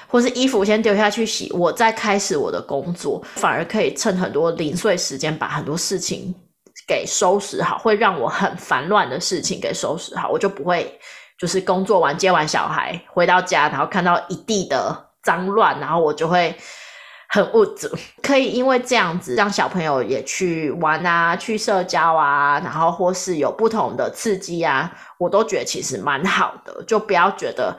或是衣服先丢下去洗，我再开始我的工作，反而可以趁很多零碎时间把很多事情给收拾好，会让我很烦乱的事情给收拾好，我就不会就是工作完接完小孩回到家，然后看到一地的脏乱，然后我就会很物质。可以因为这样子让小朋友也去玩啊，去社交啊，然后或是有不同的刺激啊，我都觉得其实蛮好的。就不要觉得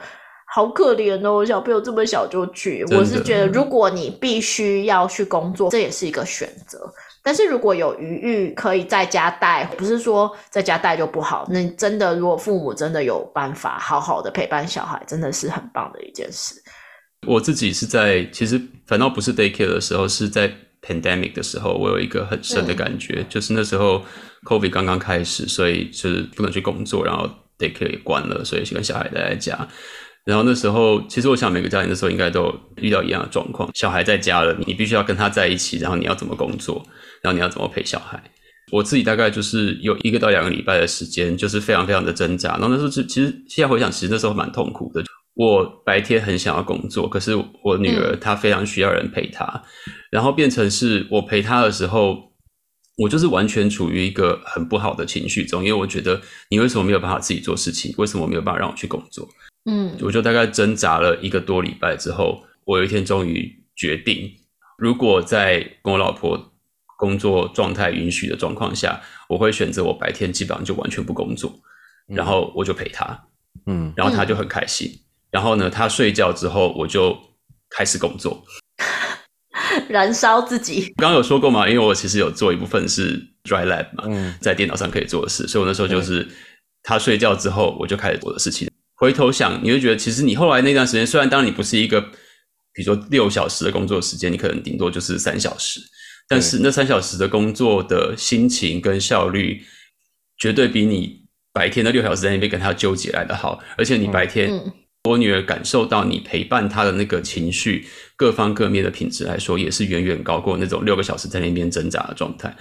好可怜哦，小朋友这么小就去。我是觉得如果你必须要去工作，这也是一个选择，但是如果有余裕可以在家带，不是说在家带就不好，那真的如果父母真的有办法好好的陪伴小孩，真的是很棒的一件事。我自己是在其实反倒不是 daycare 的时候，是在 pandemic 的时候，我有一个很深的感觉，就是那时候 COVID 刚刚开始，所以就是不能去工作，然后 daycare 也关了，所以跟小孩待在家。然后那时候其实我想每个家庭那时候应该都遇到一样的状况，小孩在家了你必须要跟他在一起，然后你要怎么工作，然后你要怎么陪小孩。我自己大概就是有1到2个礼拜的时间就是非常非常的挣扎。然后那时候其实现在回想其实那时候蛮痛苦的，我白天很想要工作，可是我女儿她非常需要人陪她，然后变成是我陪她的时候，我就是完全处于一个很不好的情绪中，因为我觉得你为什么没有办法自己做事情，为什么没有办法让我去工作，我就大概挣扎了一个多礼拜之后，我有一天终于决定，如果在跟我老婆工作状态允许的状况下，我会选择我白天基本上就完全不工作，然后我就陪她，然后她就很开心，然后呢她睡觉之后我就开始工作燃烧自己。刚刚有说过嘛，因为我其实有做一部分是 dry lab 嘛，在电脑上可以做的事，所以我那时候就是她睡觉之后我就开始我的事情。回头想你会觉得其实你后来那段时间，虽然当你不是一个比如说6小时的工作时间，你可能顶多就是3小时，但是那3小时的工作的心情跟效率绝对比你白天的6小时在那边跟她纠结来的好，而且你白天我女儿感受到你陪伴她的那个情绪各方各面的品质来说，也是远远高过那种6个小时在那边挣扎的状态。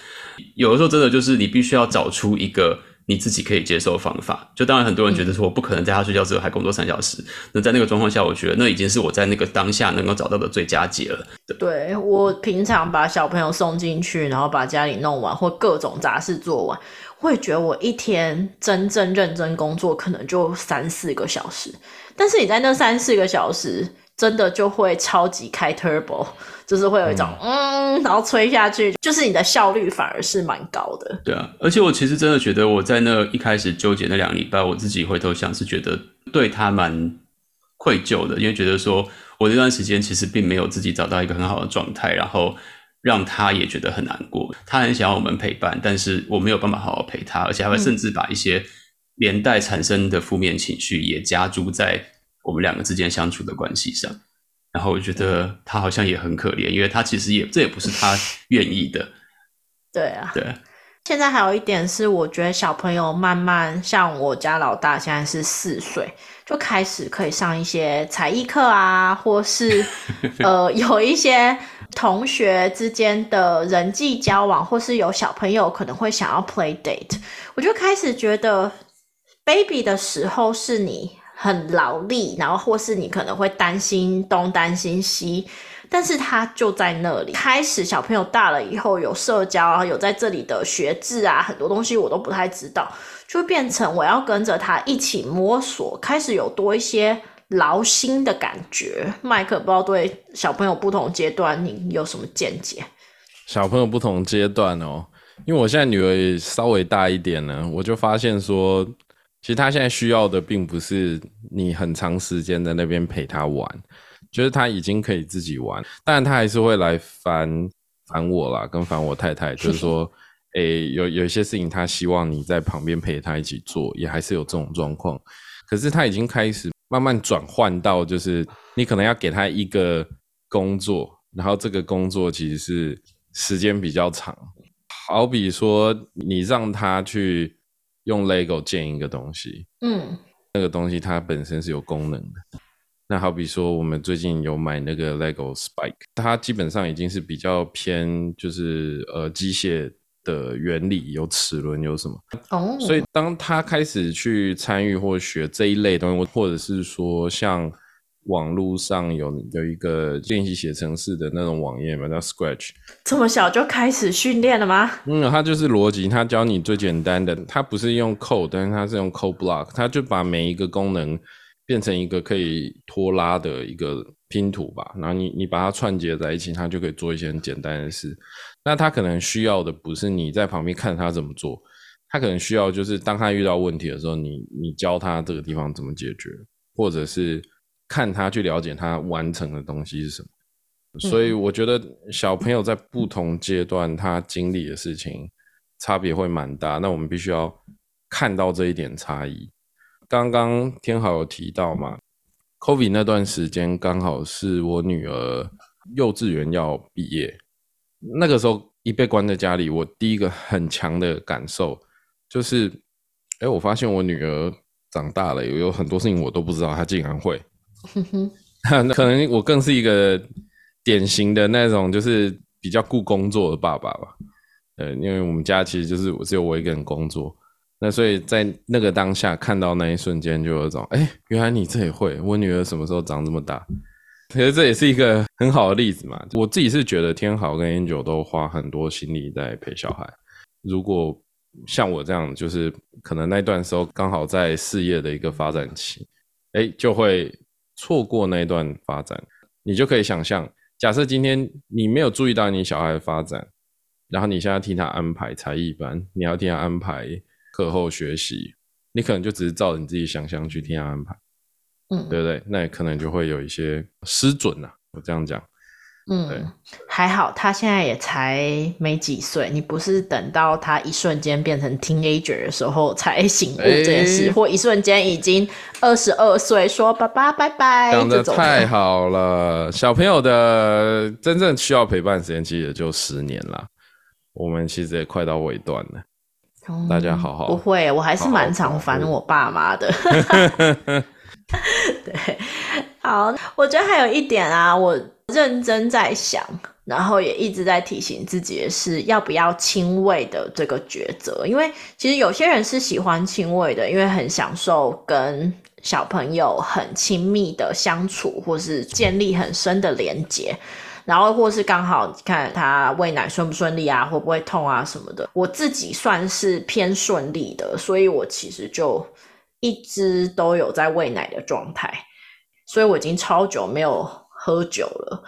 有的时候真的就是你必须要找出一个你自己可以接受的方法，就当然很多人觉得说我不可能在她睡觉之后还工作3小时，那在那个状况下我觉得那已经是我在那个当下能够找到的最佳解了。 对，我平常把小朋友送进去，然后把家里弄完或各种杂事做完，我也觉得我一天真正认真工作可能就3-4个小时，但是你在那3-4个小时真的就会超级开 turbo， 就是会有一种然后吹下去，就是你的效率反而是蛮高的。对啊，而且我其实真的觉得我在那一开始纠结那2个礼拜，我自己回头想是觉得对他蛮愧疚的，因为觉得说我这段时间其实并没有自己找到一个很好的状态，然后让他也觉得很难过。他很想要我们陪伴，但是我没有办法好好陪他，而且还会甚至把一些连带产生的负面情绪也加诸在我们两个之间相处的关系上，然后我觉得他好像也很可怜，因为他其实也这也不是他愿意的。对啊，对。现在还有一点是，我觉得小朋友慢慢，像我家老大现在是4岁，就开始可以上一些才艺课啊，或是有一些同学之间的人际交往，或是有小朋友可能会想要 play date， 我就开始觉得 baby 的时候是你很劳力，然后或是你可能会担心东担心西，但是他就在那里。开始小朋友大了以后有社交啊，有在这里的学制啊，很多东西我都不太知道，就变成我要跟着他一起摸索，开始有多一些劳心的感觉。麦克，不知道对小朋友不同阶段你有什么见解？小朋友不同阶段哦，因为我现在女儿也稍微大一点了，我就发现说其实他现在需要的并不是你很长时间在那边陪他玩，就是他已经可以自己玩，但他还是会来烦我啦，跟烦我太太，就是说有一些事情他希望你在旁边陪他一起做，也还是有这种状况。可是他已经开始慢慢转换到，就是你可能要给他一个工作，然后这个工作其实是时间比较长，好比说你让他去用 Lego 建一个东西，那个东西它本身是有功能的。那好比说我们最近有买那个 Lego Spike， 它基本上已经是比较偏就是机械的原理，有齿轮有什么所以当他开始去参与或学这一类东西，或者是说像网络上有一个练习写程式的那种网页嘛，叫 Scratch。 这么小就开始训练了吗？它就是逻辑，它教你最简单的，它不是用 code， 但是它是用 code block， 它就把每一个功能变成一个可以拖拉的一个拼图吧，然后你把它串接在一起，它就可以做一些很简单的事。那它可能需要的不是你在旁边看它怎么做，它可能需要就是当它遇到问题的时候，你教它这个地方怎么解决，或者是看他去了解他完成的东西是什么。所以我觉得小朋友在不同阶段他经历的事情差别会蛮大，那我们必须要看到这一点差异。刚刚天豪有提到嘛， COVID 那段时间刚好是我女儿幼稚园要毕业，那个时候一被关在家里，我第一个很强的感受就是我发现我女儿长大了，有很多事情我都不知道她竟然会可能我更是一个典型的那种就是比较顾工作的爸爸吧，因为我们家其实就是只有我一个人工作，那所以在那个当下看到那一瞬间就有一种原来你这也会，我女儿什么时候长这么大。其实这也是一个很好的例子嘛。我自己是觉得天豪跟 Angel 都花很多心力在陪小孩，如果像我这样就是可能那段时候刚好在事业的一个发展期，就会错过那段发展。你就可以想象，假设今天你没有注意到你小孩的发展，然后你现在替他安排才艺班，你要替他安排课后学习，你可能就只是照你自己想象去替他安排，对不对？那可能就会有一些失准啊，我这样讲。还好他现在也才没几岁，你不是等到他一瞬间变成 teenager 的时候才醒悟这件事，或一瞬间已经22岁说爸爸拜拜。讲得太好了，小朋友的真正需要陪伴时间其实也就10年啦，我们其实也快到尾段了。大家好好不会，我还是蛮常烦我爸妈的。对，好，我觉得还有一点啊，我认真在想，然后也一直在提醒自己的是要不要亲喂的这个抉择。因为其实有些人是喜欢亲喂的，因为很享受跟小朋友很亲密的相处，或是建立很深的连结，然后或是刚好看他喂奶顺不顺利啊，会不会痛啊什么的。我自己算是偏顺利的，所以我其实就一直都有在喂奶的状态，所以我已经超久没有喝酒了。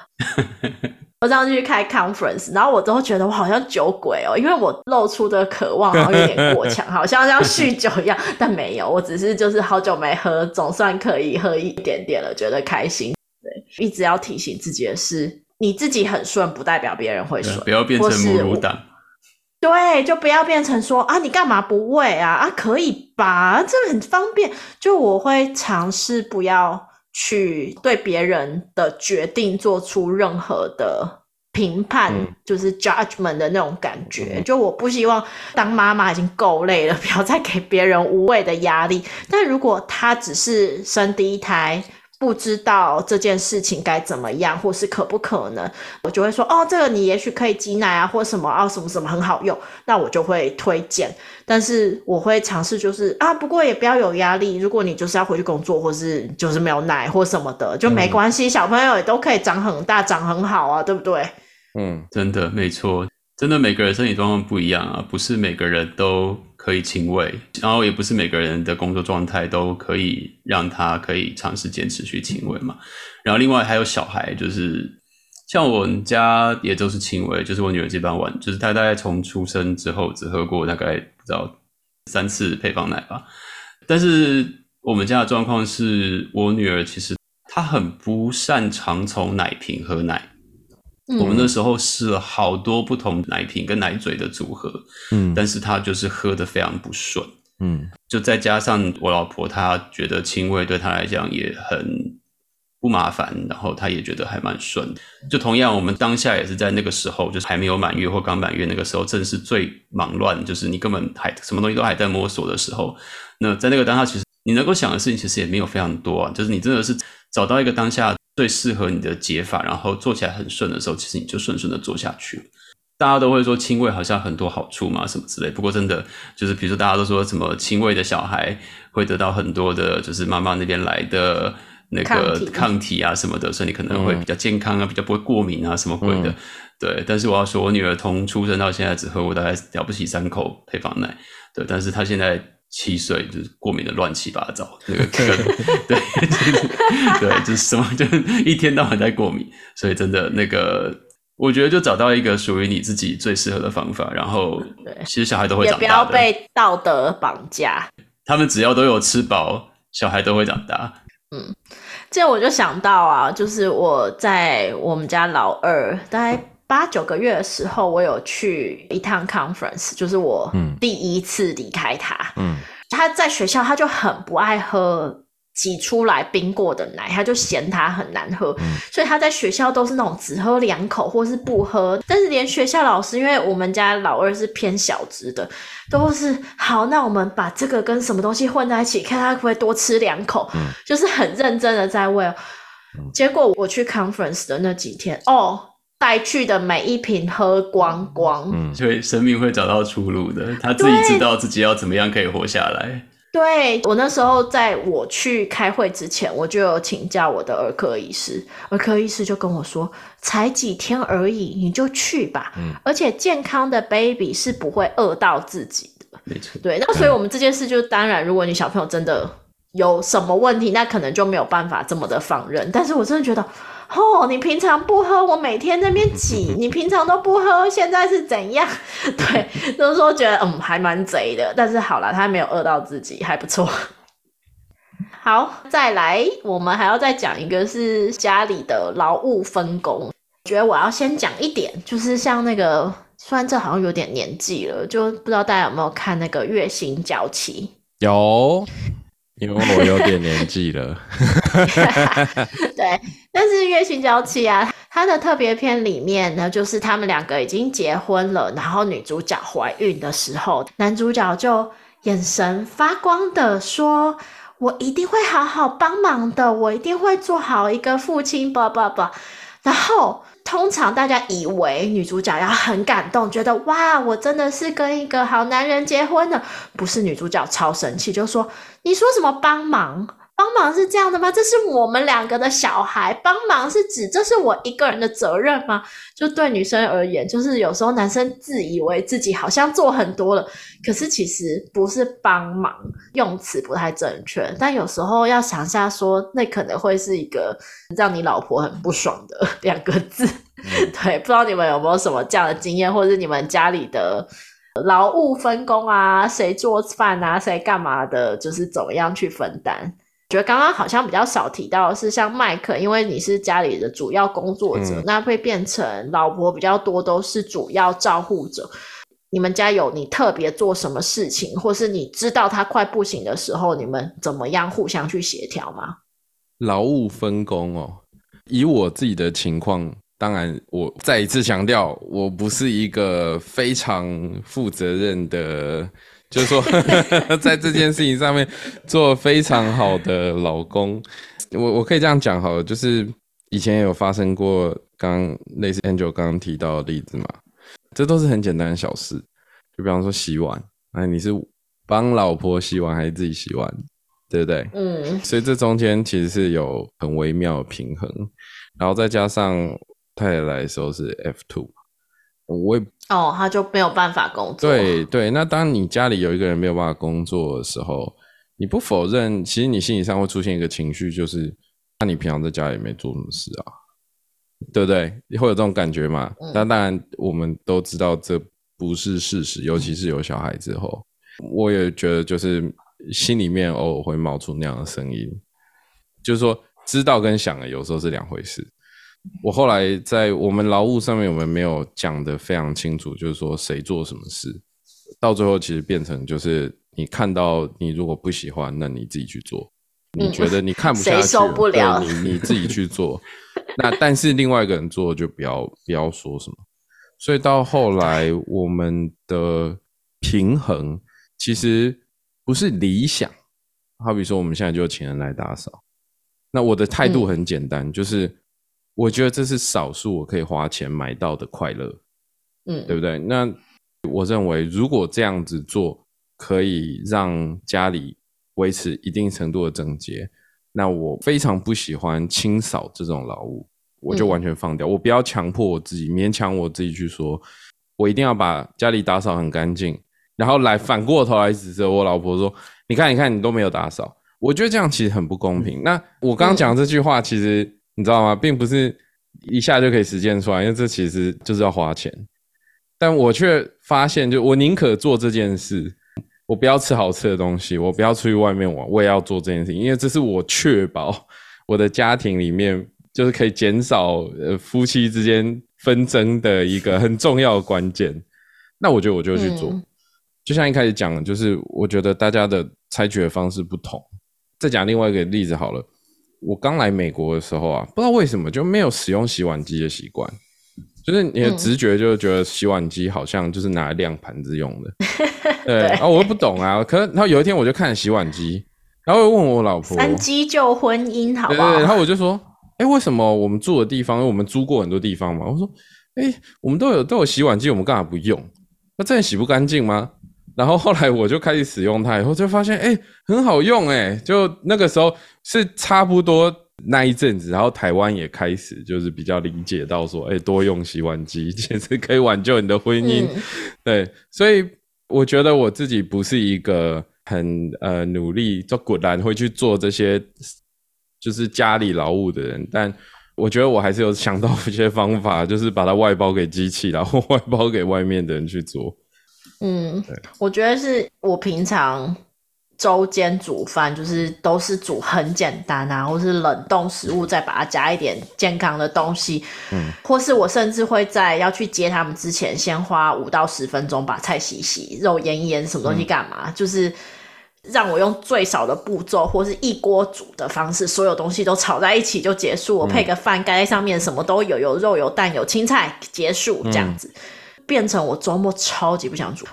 我上次去开 conference， 然后我都觉得我好像酒鬼哦，因为我露出的渴望好像有点过强，好像像酗酒一样，但没有，我只是就是好久没喝，总算可以喝一点点了，觉得开心。对，一直要提醒自己的是，你自己很顺不代表别人会顺，不要变成母乳党。对，就不要变成说啊，你干嘛不喂啊？啊，可以吧？这很方便。就我会尝试不要去对别人的决定做出任何的评判，就是 judgment 的那种感觉。就我不希望当妈妈已经够累了，不要再给别人无谓的压力。但如果他只是生第一胎，不知道这件事情该怎么样，或是可不可能，我就会说哦，这个你也许可以挤奶啊，或什么啊，什么什么很好用，那我就会推荐。但是我会尝试就是啊，不过也不要有压力，如果你就是要回去工作，或是就是没有奶或什么的，就没关系，小朋友也都可以长很大，长很好啊，对不对？真的没错，真的每个人身体状况不一样啊，不是每个人都可以亲喂，然后也不是每个人的工作状态都可以让他可以长时间持续亲喂嘛。然后另外还有小孩，就是像我们家也都是亲喂，就是我女儿这般玩，就是她大概从出生之后只喝过大概不知道3次配方奶吧。但是我们家的状况是，我女儿其实她很不擅长从奶瓶喝奶。我们那时候试了好多不同奶瓶跟奶嘴的组合，但是他就是喝得非常不顺，就再加上我老婆她觉得亲喂对她来讲也很不麻烦，然后她也觉得还蛮顺。就同样我们当下也是在那个时候，就是还没有满月或刚满月那个时候，正是最忙乱，就是你根本还什么东西都还在摸索的时候。那在那个当下，其实你能够想的事情其实也没有非常多啊，就是你真的是找到一个当下最适合你的解法，然后做起来很顺的时候，其实你就顺顺的做下去。大家都会说亲喂好像很多好处嘛，什么之类。不过真的就是，比如说大家都说什么亲喂的小孩会得到很多的，就是妈妈那边来的那个抗体啊什么的，所以你可能会比较健康啊，比较不会过敏啊什么鬼的。对，但是我要说，我女儿从出生到现在只喝我大概了不起3口配方奶，对，但是她现在7岁，就是过敏的乱七八糟，那个对，就是对，就是什么，就一天到晚在过敏。所以真的那个，我觉得就找到一个属于你自己最适合的方法，然后其实小孩都会长大的，也不要被道德绑架。他们只要都有吃饱，小孩都会长大。这我就想到啊，就是我在我们家老二大概8、9个月的时候，我有去一趟 conference， 就是我第一次离开他。他在学校他就很不爱喝挤出来冰过的奶，他就嫌他很难喝，所以他在学校都是那种只喝2口或是不喝。但是连学校老师，因为我们家老二是偏小只的，都是好，那我们把这个跟什么东西混在一起，看他可不可以多吃2口，就是很认真的在喂。结果我去 conference 的那几天，带去的每一瓶喝光光。嗯，所以生命会找到出路的，他自己知道自己要怎么样可以活下来。对，我那时候在我去开会之前，我就有请教我的儿科医师，儿科医师就跟我说，才几天而已，你就去吧。嗯，而且健康的 baby 是不会饿到自己的。没错。对，那所以我们这件事就当然，如果你小朋友真的有什么问题，那可能就没有办法这么的放任。但是我真的觉得，哦，你平常不喝，我每天在那边挤，你平常都不喝，现在是怎样？对，就是说觉得还蛮贼的，但是好啦，他没有饿到自己，还不错。好，再来，我们还要再讲一个是家里的劳务分工。我觉得我要先讲一点，就是像那个，虽然这好像有点年纪了，就不知道大家有没有看那个《月薪娇妻》？有。因为我有点年纪了对，但是月薪娇妻啊，他的特别篇里面呢，就是他们两个已经结婚了，然后女主角怀孕的时候，男主角就眼神发光的说，我一定会好好帮忙的，我一定会做好一个父亲 blah blah blah。 然后通常大家以为女主角要很感动，觉得哇，我真的是跟一个好男人结婚了。不是，女主角超生气，就说你说什么帮忙？帮忙是这样的吗？这是我们两个的小孩，帮忙是指这是我一个人的责任吗？就对女生而言，就是有时候男生自以为自己好像做很多了，可是其实不是帮忙，用词不太正确，但有时候要想下说，那可能会是一个让你老婆很不爽的两个字。对，不知道你们有没有什么这样的经验，或者你们家里的劳务分工啊，谁做饭啊，谁干嘛的，就是怎么样去分担。我觉得刚刚好像比较少提到的是像麦克，因为你是家里的主要工作者，那会变成老婆比较多都是主要照护者。你们家有你特别做什么事情，或是你知道他快不行的时候，你们怎么样互相去协调吗？劳务分工哦，以我自己的情况，当然我再一次强调，我不是一个非常负责任的，就是说在这件事情上面做非常好的老公。我可以这样讲好了，就是以前也有发生过刚类似 Angel 刚刚提到的例子嘛，这都是很简单的小事，就比方说洗碗，你是帮老婆洗碗还是自己洗碗，对不对？嗯，所以这中间其实是有很微妙的平衡，然后再加上太太来的时候是 F2，他就没有办法工作。对对，那当你家里有一个人没有办法工作的时候，你不否认，其实你心理上会出现一个情绪，就是那你平常在家里没做什么事啊，对不对？会有这种感觉嘛？但当然我们都知道这不是事实，尤其是有小孩之后，我也觉得就是心里面偶尔会冒出那样的声音，就是说知道跟想的有时候是两回事。我后来在我们劳务上面，我们没有讲得非常清楚，就是说谁做什么事，到最后其实变成就是你看到你如果不喜欢，那你自己去做，你觉得你看不下去，谁受不了，你自己去做那但是另外一个人做就不要说什么。所以到后来我们的平衡其实不是理想，好比说我们现在就请人来打扫，那我的态度很简单，就是我觉得这是少数我可以花钱买到的快乐，对不对？那我认为如果这样子做可以让家里维持一定程度的整洁，那我非常不喜欢清扫这种劳务，我就完全放掉，我不要强迫我自己，勉强我自己去说我一定要把家里打扫很干净，然后来反过头来指责我老婆说你看你都没有打扫，我觉得这样其实很不公平。那我刚刚讲这句话其实你知道吗？并不是一下就可以实践出来，因为这其实就是要花钱。但我却发现，就我宁可做这件事，我不要吃好吃的东西，我不要出去外面玩，我也要做这件事情，因为这是我确保我的家庭里面就是可以减少夫妻之间纷争的一个很重要的关键。那我觉得我就去做，就像一开始讲的，就是我觉得大家的采取的方式不同。再讲另外一个例子好了。我刚来美国的时候啊，不知道为什么就没有使用洗碗机的习惯，就是你的直觉就是觉得洗碗机好像就是拿来晾盘子用的对，然后我又不懂啊，可是然后有一天我就看了洗碗机，然后我问我老婆，三机救婚姻好不好？对对对，然后我就说为什么我们住的地方，因为我们租过很多地方嘛，我说我们都有洗碗机，我们干嘛不用？那真的洗不干净吗？然后后来我就开始使用它以后就发现很好用就那个时候是差不多那一阵子，然后台湾也开始就是比较理解到说多用洗碗机其实可以挽救你的婚姻，对，所以我觉得我自己不是一个很努力就果然会去做这些就是家里劳务的人，但我觉得我还是有想到一些方法，就是把它外包给机器，然后外包给外面的人去做。我觉得是我平常周间煮饭就是都是煮很简单啊，或是冷冻食物再把它加一点健康的东西，或是我甚至会在要去接他们之前先花5到10分钟把菜洗洗，肉腌一腌什么东西干嘛，就是让我用最少的步骤或是一锅煮的方式，所有东西都炒在一起就结束，我配个饭盖在上面什么都有，有肉有蛋有青菜，结束这样子，变成我周末超级不想煮，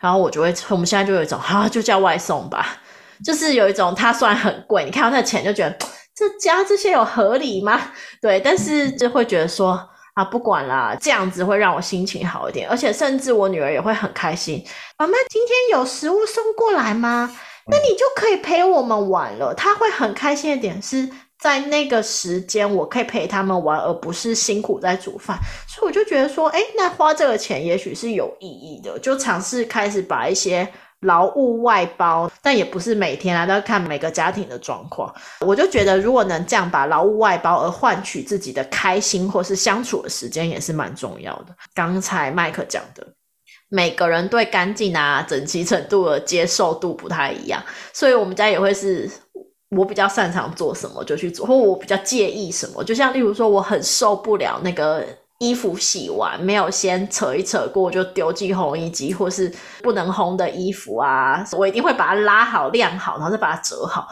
然后我们现在就有一种就叫外送吧，就是有一种它虽然很贵，你看到那钱就觉得这加这些有合理吗？对，但是就会觉得说不管啦，这样子会让我心情好一点，而且甚至我女儿也会很开心，妈妈今天有食物送过来吗？那你就可以陪我们玩了，她会很开心的点是在那个时间我可以陪他们玩，而不是辛苦在煮饭，所以我就觉得说那花这个钱也许是有意义的，就尝试开始把一些劳务外包，但也不是每天都要看每个家庭的状况，我就觉得如果能这样把劳务外包而换取自己的开心或是相处的时间也是蛮重要的。刚才麦克讲的每个人对干净整齐程度的接受度不太一样，所以我们家也会是我比较擅长做什么就去做，或我比较介意什么，就像例如说我很受不了那个衣服洗完没有先扯一扯过就丢进烘衣机，或是不能烘的衣服我一定会把它拉好晾好然后再把它折好，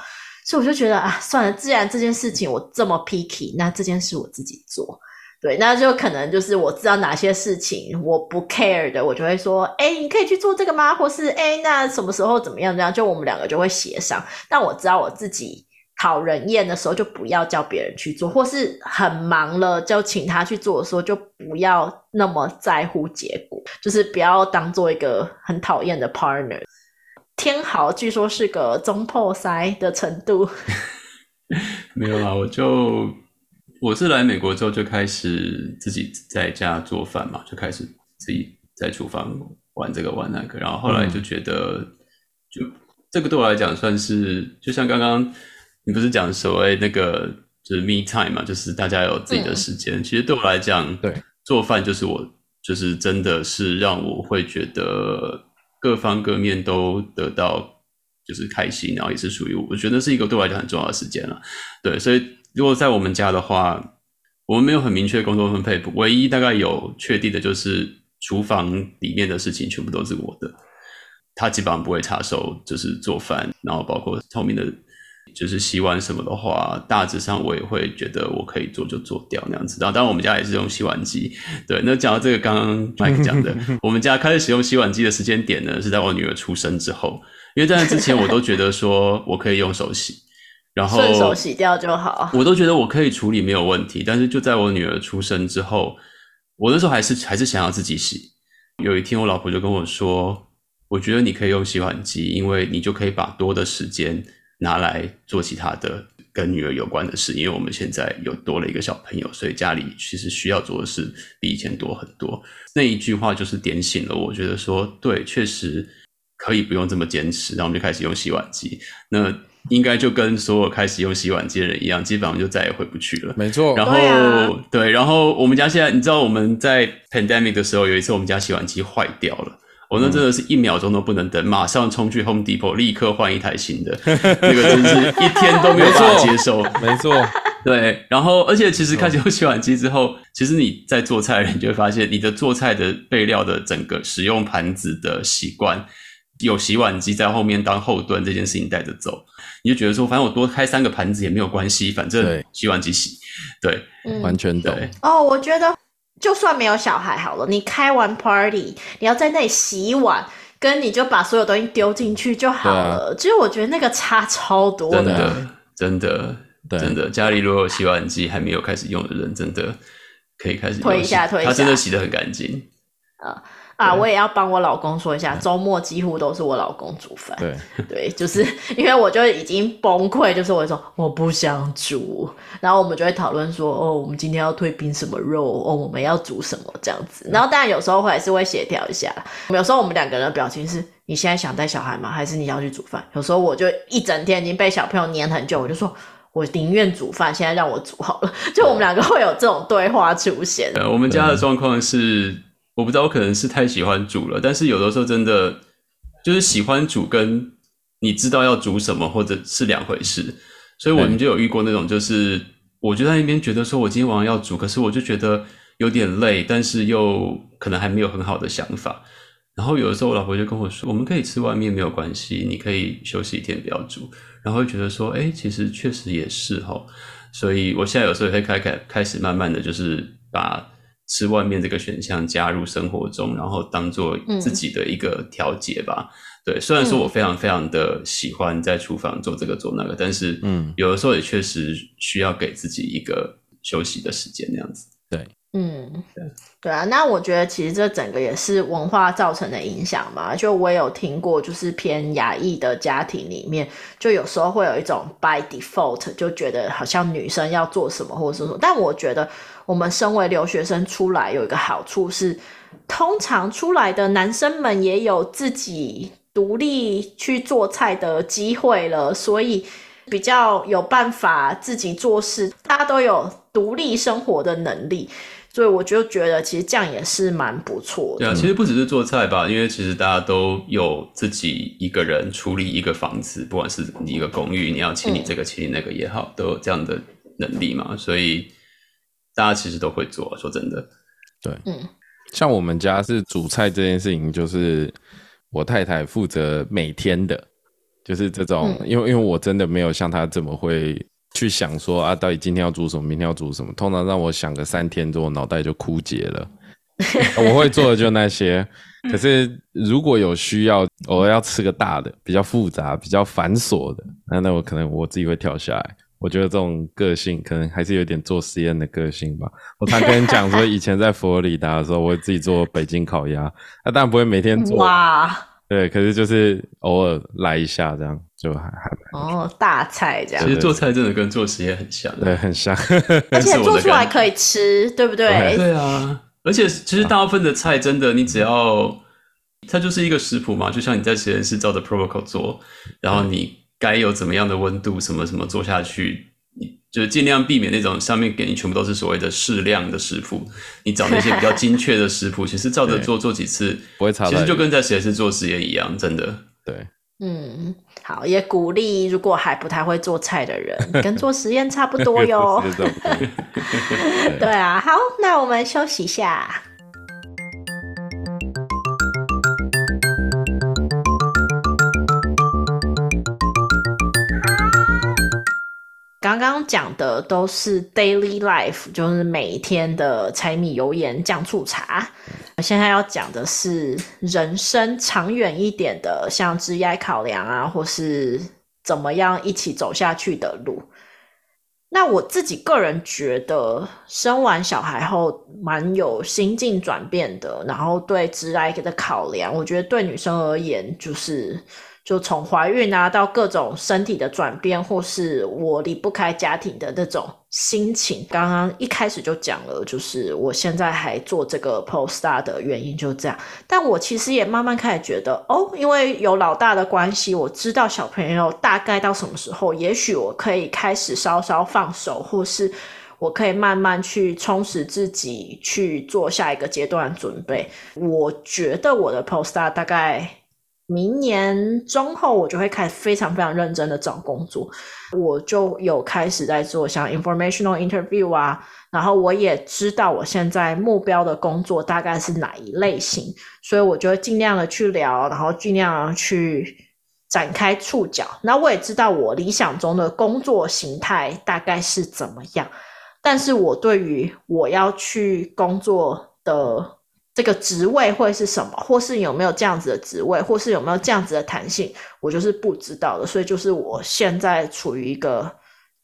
所以我就觉得算了，既然这件事情我这么 picky， 那这件事我自己做，对，那就可能就是我知道哪些事情我不 care 的，我就会说你可以去做这个吗，或是那什么时候怎么样这样，就我们两个就会协商，但我知道我自己讨人厌的时候就不要叫别人去做，或是很忙了就请他去做的时候就不要那么在乎结果，就是不要当做一个很讨厌的 partner。 天豪据说是个中破塞的程度没有啦，我是来美国之后就开始自己在家做饭嘛，就开始自己在厨房玩这个玩那个，然后后来就觉得就这个对我来讲算是就像刚刚你不是讲所谓那个就是 me time 嘛，就是大家有自己的时间，其实对我来讲对做饭就是我就是真的是让我会觉得各方各面都得到就是开心，然后也是属于我觉得是一个对我来讲很重要的时间啦，对，所以如果在我们家的话我们没有很明确工作分配，唯一大概有确定的就是厨房里面的事情全部都是我的，他基本上不会插手就是做饭，然后包括后面的就是洗碗什么的话大致上我也会觉得我可以做就做掉那样子，然后当然我们家也是用洗碗机，对，那讲到这个刚刚 Mike 讲的我们家开始使用洗碗机的时间点呢是在我女儿出生之后，因为在那之前我都觉得说我可以用手洗然后顺手洗掉就好，我都觉得我可以处理没有问题，但是就在我女儿出生之后我那时候还是想要自己洗，有一天我老婆就跟我说我觉得你可以用洗碗机，因为你就可以把多的时间拿来做其他的跟女儿有关的事，因为我们现在有多了一个小朋友，所以家里其实需要做的事比以前多很多，那一句话就是点醒了我，觉得说对确实可以不用这么坚持，然后我们就开始用洗碗机，那应该就跟所有开始用洗碗机的人一样，基本上就再也回不去了。没错，然后 对，然后我们家现在你知道我们在 pandemic 的时候有一次我们家洗碗机坏掉了，我那真的是一秒钟都不能等，马上冲去 Home Depot 立刻换一台新的那个真是一天都没有办法接受没错对，然后而且其实开始用洗碗机之后其实你在做菜的人就会发现你的做菜的备料的整个使用盘子的习惯有洗碗机在后面当后盾这件事情带着走，你就觉得说反正我多开3个盘子也没有关系，反正洗碗机洗，对，完全懂我觉得就算没有小孩好了，你开完 party 你要在那里洗碗跟你就把所有东西丢进去就好了，其实我觉得那个差超多的，真的真的对，真的家里如果有洗碗机还没有开始用的人，真的可以开始推一下推一下，他真的洗得很干净。啊，我也要帮我老公说一下，周末几乎都是我老公煮饭。对，就是因为我就已经崩溃，就是我说我不想煮，然后我们就会讨论说，哦，我们今天要退冰什么肉，哦，我们要煮什么这样子。然后当然有时候还是会协调一下，有时候我们两个人的表情是，你现在想带小孩吗？还是你要去煮饭？有时候我就一整天已经被小朋友黏很久，我就说，我宁愿煮饭，现在让我煮好了。就我们两个会有这种对话出现。我们家的状况是。我不知道，我可能是太喜欢煮了，但是有的时候真的就是喜欢煮跟你知道要煮什么或者是两回事，所以我们就有遇过那种，就是我就在那边觉得说我今天晚上要煮，可是我就觉得有点累，但是又可能还没有很好的想法，然后有的时候我老婆就跟我说，我们可以吃外面没有关系，你可以休息一天不要煮，然后会觉得说诶，其实确实也是齁，所以我现在有时候也会开始慢慢的就是把吃外面这个选项加入生活中，然后当做自己的一个调节吧。对，虽然说我非常非常的喜欢在厨房做这个做那个，但是有的时候也确实需要给自己一个休息的时间那样子。对，对啊，那我觉得其实这整个也是文化造成的影响嘛。就我也有听过，就是偏亚裔的家庭里面，就有时候会有一种 by default 就觉得好像女生要做什么或者是什么，但我觉得我们身为留学生出来有一个好处是，通常出来的男生们也有自己独立去做菜的机会了，所以比较有办法自己做事，大家都有独立生活的能力，所以我就觉得其实这样也是蛮不错的。对啊，其实不只是做菜吧，因为其实大家都有自己一个人处理一个房子，不管是你一个公寓，你要清理这个清理那个也好，都有这样的能力嘛，所以大家其实都会做，说真的。对，像我们家是煮菜这件事情，就是我太太负责每天的，就是这种，因为我真的没有像她这么会去想说啊，到底今天要煮什么，明天要煮什么。通常让我想个3天之后，脑袋就枯竭了。我会做的就那些，可是如果有需要，偶尔要吃个大的、比较复杂、比较繁琐的，那我可能我自己会跳下来。我觉得这种个性可能还是有点做实验的个性吧。我常跟你讲说，以前在佛罗里达的时候，我会自己做北京烤鸭，那当然不会每天做。哇，对，可是就是偶尔来一下，这样就还蛮大菜这样。其实做菜真的跟做实验很像，对，很像，而且做出来可以吃，对不对？对啊，而且其实大部分的菜真的，你只要它就是一个食谱嘛，就像你在实验室照着 protocol 做，然后你。该有怎么样的温度什么什么做下去，就尽量避免那种上面给你全部都是所谓的适量的食谱，你找那些比较精确的食谱其实照着做几次不会差，其实就跟在实验室做实验一样，真的。对，好，也鼓励如果还不太会做菜的人跟做实验差不多哟。对啊，好，那我们休息一下。刚刚讲的都是 daily life， 就是每天的柴米油盐酱醋茶。现在要讲的是人生长远一点的，像职业考量啊，或是怎么样一起走下去的路。那我自己个人觉得，生完小孩后蛮有心境转变的，然后对职业的考量，我觉得对女生而言就是。就从怀孕啊到各种身体的转变，或是我离不开家庭的那种心情。刚刚一开始就讲了，就是我现在还做这个 Postdoc 的原因就这样。但我其实也慢慢开始觉得，哦，因为有老大的关系，我知道小朋友大概到什么时候，也许我可以开始稍稍放手，或是我可以慢慢去充实自己，去做下一个阶段的准备。我觉得我的 Postdoc 大概明年中后我就会开始非常非常认真的找工作，我就有开始在做像 informational interview 啊，然后我也知道我现在目标的工作大概是哪一类型，所以我就会尽量的去聊，然后尽量去展开触角。那我也知道我理想中的工作形态大概是怎么样，但是我对于我要去工作的这个职位会是什么，或是有没有这样子的职位，或是有没有这样子的弹性，我就是不知道的，所以就是我现在处于一个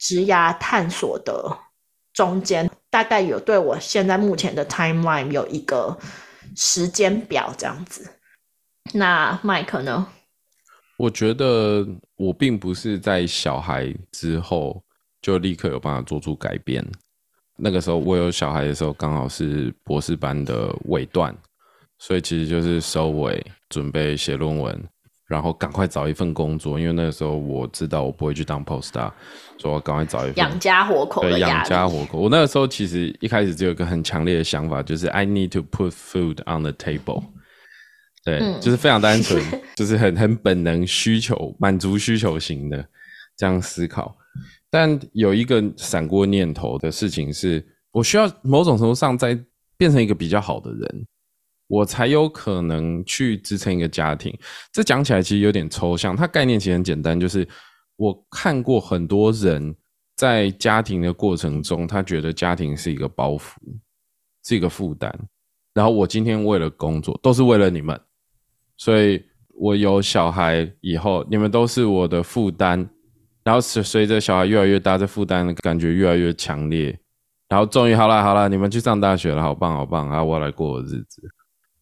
职涯探索的中间，大概有对我现在目前的 timeline 有一个时间表这样子。那 Mike 呢？我觉得我并不是在小孩之后就立刻有办法做出改变。那个时候我有小孩的时候刚好是博士班的尾段，所以其实就是收尾，准备写论文，然后赶快找一份工作，因为那个时候我知道我不会去当 Postdoc， 所以我赶快找一份养家活口的压力。对，养家活口。我那个时候其实一开始就有一个很强烈的想法，就是 I need to put food on the table。 对、就是非常单纯就是很本能需求满足需求型的这样思考。但有一个闪过念头的事情是，我需要某种程度上再变成一个比较好的人，我才有可能去支撑一个家庭。这讲起来其实有点抽象，它概念其实很简单，就是我看过很多人在家庭的过程中，他觉得家庭是一个包袱，是一个负担，然后我今天为了工作，都是为了你们，所以我有小孩以后，你们都是我的负担。然后随着小孩越来越大，这负担的感觉越来越强烈，然后终于好啦你们去上大学了，好棒啊，我要来过我的日子。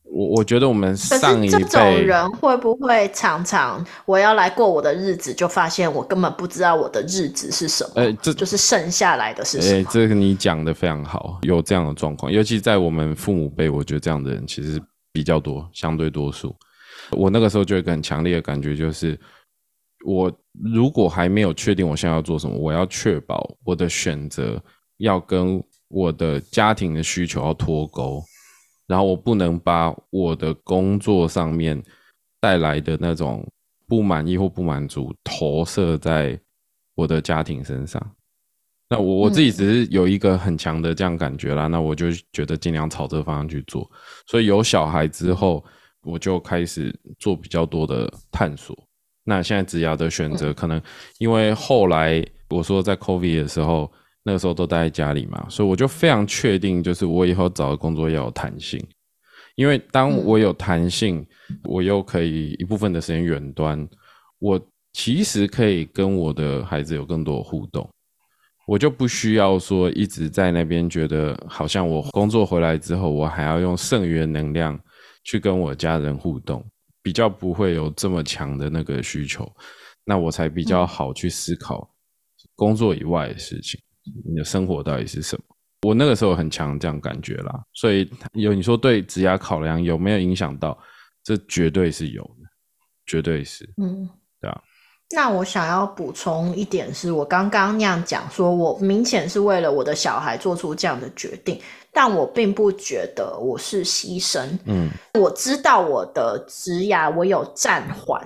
我觉得我们上一辈，可是这种人会不会常常我要来过我的日子，就发现我根本不知道我的日子是什么、就是剩下来的是什么、这个你讲的非常好，有这样的状况，尤其在我们父母辈，我觉得这样的人其实比较多，相对多数。我那个时候就有一个很强烈的感觉，就是我如果还没有确定我现在要做什么，我要确保我的选择要跟我的家庭的需求要脱钩，然后我不能把我的工作上面带来的那种不满意或不满足投射在我的家庭身上。那我自己只是有一个很强的这样感觉啦，那我就觉得尽量朝这方向去做。所以有小孩之后，我就开始做比较多的探索。那现在职涯的选择，可能因为后来我说在 COVID 的时候，那个时候都待在家里嘛，所以我就非常确定，就是我以后找的工作要有弹性。因为当我有弹性，我又可以一部分的时间远端，我其实可以跟我的孩子有更多的互动，我就不需要说一直在那边觉得好像我工作回来之后，我还要用剩余的能量去跟我家人互动，比较不会有这么强的那个需求，那我才比较好去思考工作以外的事情，你的生活到底是什么。我那个时候很强这样感觉啦，所以有你说对职涯考量有没有影响到，这绝对是有的，绝对是。对啊。那我想要补充一点是，我刚刚那样讲说我明显是为了我的小孩做出这样的决定，但我并不觉得我是牺牲。我知道我的职涯我有暂缓，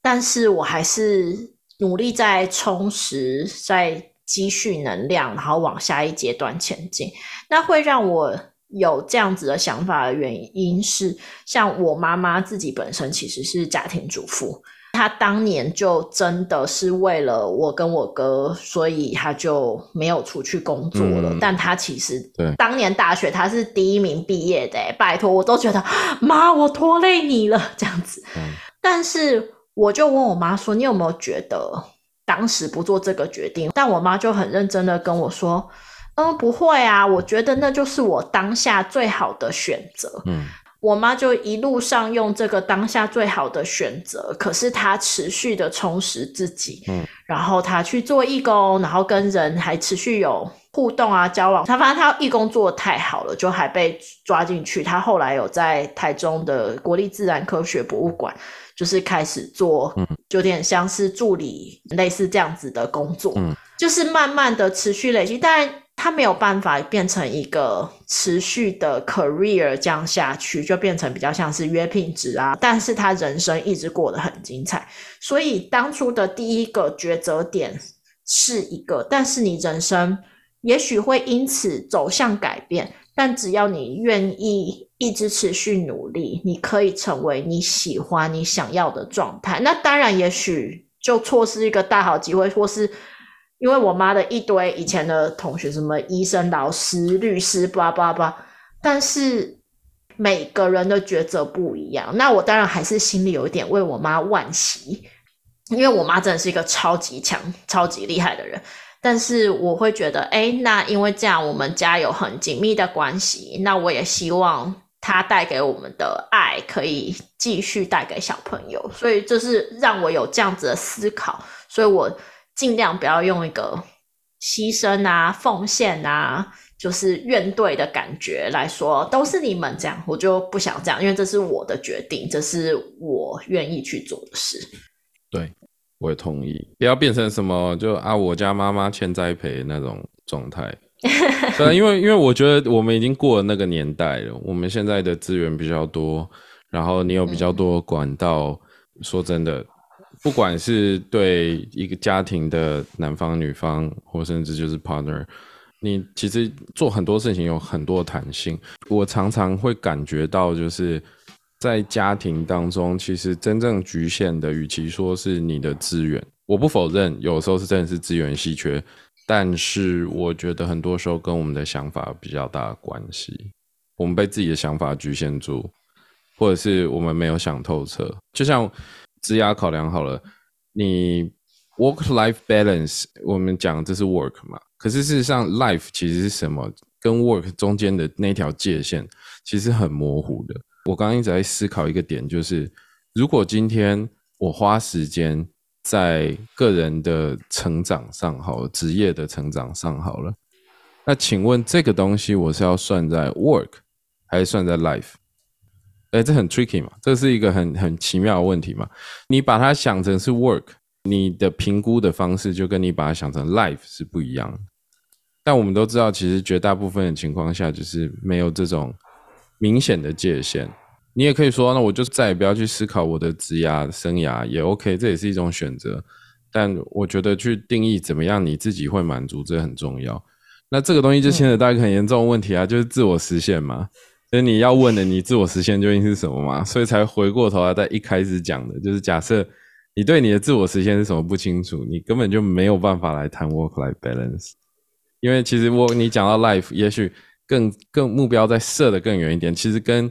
但是我还是努力在充实，在积蓄能量，然后往下一阶段前进。那会让我有这样子的想法的原因是，像我妈妈自己本身其实是家庭主妇，她当年就真的是为了我跟我哥，所以她就没有出去工作了。但她其实当年大学她是第一名毕业的、拜托，我都觉得妈我拖累你了这样子。但是我就问我妈说，你有没有觉得当时不做这个决定？但我妈就很认真的跟我说，不会啊，我觉得那就是我当下最好的选择。我妈就一路上用这个当下最好的选择，可是她持续的充实自己，然后她去做义工，然后跟人还持续有互动啊交往。她发现她义工做得太好了，就还被抓进去。她后来有在台中的国立自然科学博物馆，就是开始做有点像是助理类似这样子的工作，就是慢慢的持续累积，但他没有办法变成一个持续的 career 这样下去，就变成比较像是约聘职啊，但是他人生一直过得很精彩。所以当初的第一个抉择点是一个，但是你人生也许会因此走向改变，但只要你愿意一直持续努力，你可以成为你喜欢你想要的状态。那当然也许就错失一个大好机会，或是因为我妈的一堆以前的同学，什么医生、老师、律师 blah blah blah， 但是每个人的抉择不一样。那我当然还是心里有一点为我妈惋惜，因为我妈真的是一个超级强超级厉害的人，但是我会觉得那因为这样我们家有很紧密的关系，那我也希望他带给我们的爱可以继续带给小朋友，所以就是让我有这样子的思考，所以我尽量不要用一个牺牲啊奉献啊就是怨怼的感觉来说都是你们这样，我就不想这样，因为这是我的决定，这是我愿意去做的事。对，我也同意，不要变成什么就我家妈妈欠栽培那种状态。对，因为我觉得我们已经过了那个年代了，我们现在的资源比较多，然后你有比较多管道，说真的，不管是对一个家庭的男方女方或甚至就是 partner， 你其实做很多事情有很多弹性。我常常会感觉到就是在家庭当中其实真正局限的与其说是你的资源，我不否认有时候是真的是资源稀缺，但是我觉得很多时候跟我们的想法比较大的关系，我们被自己的想法局限住，或者是我们没有想透彻。就像职涯考量好了，你 work-life balance， 我们讲这是 work 嘛，可是事实上 life 其实是什么，跟 work 中间的那条界限其实很模糊的。我刚刚一直在思考一个点，就是如果今天我花时间在个人的成长上好了，职业的成长上好了，那请问这个东西我是要算在 work 还是算在 life？ 这很 tricky 嘛，这是一个很奇妙的问题嘛。你把它想成是 work， 你的评估的方式就跟你把它想成 life 是不一样的。但我们都知道其实绝大部分的情况下就是没有这种明显的界限。你也可以说那我就再也不要去思考我的职涯生涯也 OK， 这也是一种选择，但我觉得去定义怎么样你自己会满足这很重要。那这个东西就牵扯到一个很严重的问题啊，就是自我实现嘛，就是你要问的你自我实现究竟是什么嘛，所以才回过头来在一开始讲的，就是假设你对你的自我实现是什么不清楚，你根本就没有办法来谈 work-life balance， 因为其实你讲到 life 也许更目标再设得更远一点，其实跟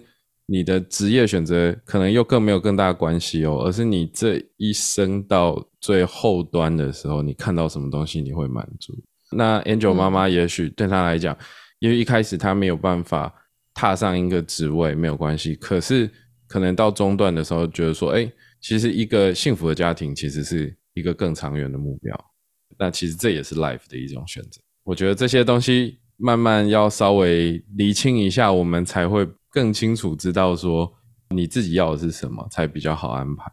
你的职业选择可能又更没有更大的关系哦，而是你这一生到最后端的时候，你看到什么东西你会满足。那 Angel 妈妈也许对她来讲，因为一开始她没有办法踏上一个职位没有关系，可是可能到中段的时候觉得说其实一个幸福的家庭其实是一个更长远的目标，那其实这也是 life 的一种选择。我觉得这些东西慢慢要稍微厘清一下，我们才会更清楚知道说你自己要的是什么，才比较好安排。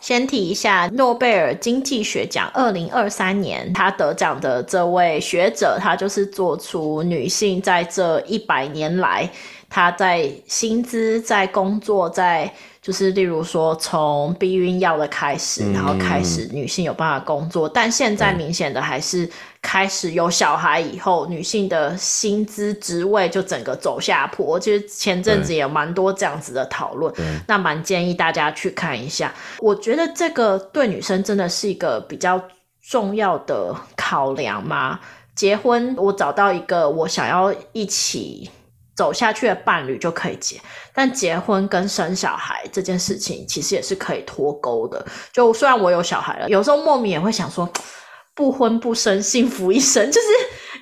先提一下诺贝尔经济学奖2023年他得奖的这位学者，他就是做出女性在这100年来她在薪资在工作在就是例如说从避孕药的开始，然后开始女性有办法工作，但现在明显的还是开始有小孩以后，女性的薪资职位就整个走下坡。其实前阵子也蛮多这样子的讨论，那蛮建议大家去看一下。我觉得这个对女生真的是一个比较重要的考量嘛。结婚，我找到一个我想要一起走下去的伴侣就可以结，但结婚跟生小孩这件事情其实也是可以脱钩的。就虽然我有小孩了，有时候莫名也会想说不婚不生幸福一生，就是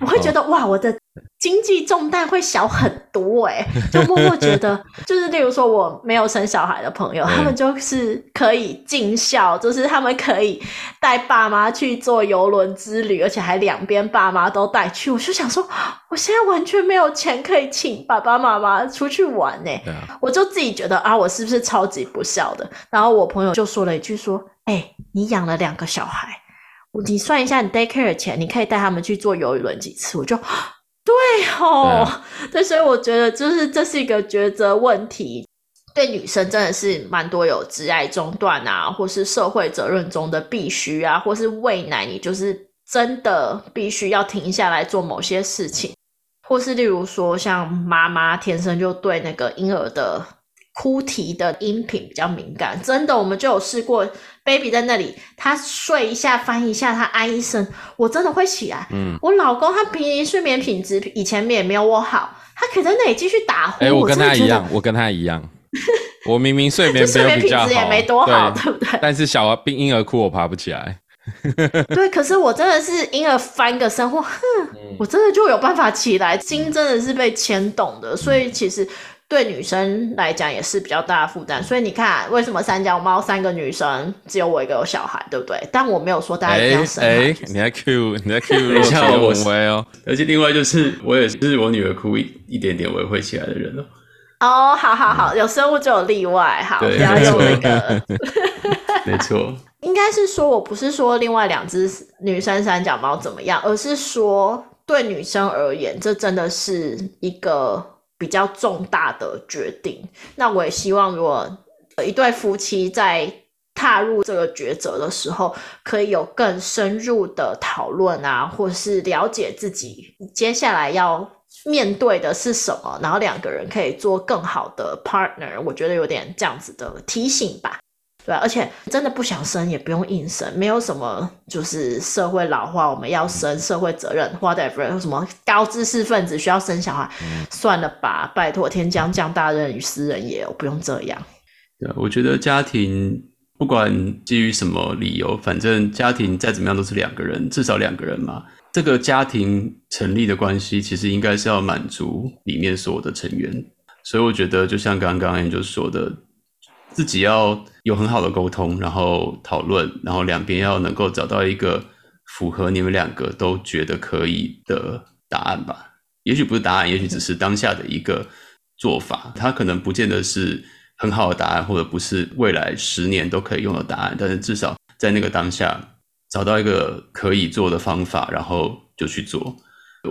我会觉得哇，我的经济重担会小很多就默默觉得就是例如说我没有生小孩的朋友他们就是可以尽孝，就是他们可以带爸妈去做邮轮之旅，而且还两边爸妈都带去，我就想说我现在完全没有钱可以请爸爸妈妈出去玩我就自己觉得我是不是超级不孝的。然后我朋友就说了一句说你养了2个小孩，你算一下你 daycare 的钱，你可以带他们去做邮轮几次。我就对，所以我觉得就是这是一个抉择问题，对女生真的是蛮多有职涯中断啊，或是社会责任中的必须啊，或是喂奶你就是真的必须要停下来做某些事情，或是例如说像妈妈天生就对那个婴儿的哭啼的音频比较敏感，真的我们就有试过 baby 在那里他睡一下翻一下他哀一声我真的会起来。我老公他平时睡眠品质以前也没有我好，他可以在那里继续打呼我跟他一样我明明睡眠没有比较好，睡眠品质也没多好对不对，但是小婴儿哭我爬不起来对，可是我真的是因而翻个身，我真的就有办法起来，心真的是被牵动的，所以其实对女生来讲也是比较大的负担。所以你看为什么三脚猫三个女生只有我一个有小孩，对不对？但我没有说大家一定要生孩。你在 Q 一下我很微哦。而且另外就是我也是我女儿哭一点点我也会起来的人哦。哦，好好好，有生物就有例外，好，不要用那个。没错。应该是说我不是说另外两只女生三脚猫怎么样，而是说对女生而言这真的是一个比较重大的决定。那我也希望如果一对夫妻在踏入这个抉择的时候可以有更深入的讨论啊，或是了解自己接下来要面对的是什么，然后两个人可以做更好的 partner， 我觉得有点这样子的提醒吧。对啊，而且真的不想生也不用硬生，没有什么就是社会老化我们要生社会责任 whatever 什么高知识分子需要生小孩，算了吧，拜托，天将降大任于斯人也，我不用这样。对，我觉得家庭不管基于什么理由，反正家庭再怎么样都是两个人，至少两个人嘛。这个家庭成立的关系其实应该是要满足里面所有的成员，所以我觉得就像刚刚 Angel 说的，自己要有很好的沟通，然后讨论，然后两边要能够找到一个符合你们两个都觉得可以的答案吧。也许不是答案，也许只是当下的一个做法，它可能不见得是很好的答案，或者不是未来10年都可以用的答案，但是至少在那个当下找到一个可以做的方法，然后就去做。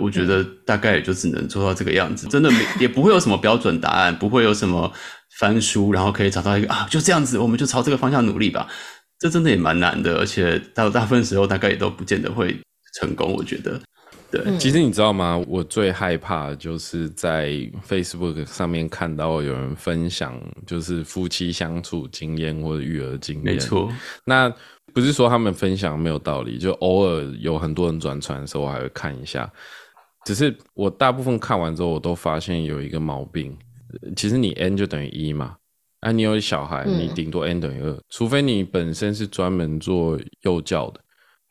我觉得大概也就只能做到这个样子，真的也不会有什么标准答案，不会有什么翻书然后可以找到一个啊，就这样子我们就朝这个方向努力吧，这真的也蛮难的，而且大部分时候大概也都不见得会成功，我觉得。对，其实你知道吗，我最害怕就是在 Facebook 上面看到有人分享就是夫妻相处经验或者育儿经验。没错，那不是说他们分享没有道理，就偶尔有很多人转传的时候我还会看一下，只是我大部分看完之后我都发现有一个毛病，其实你 N 就等于1嘛，啊，你有小孩你顶多 N 等于2，除非你本身是专门做幼教的，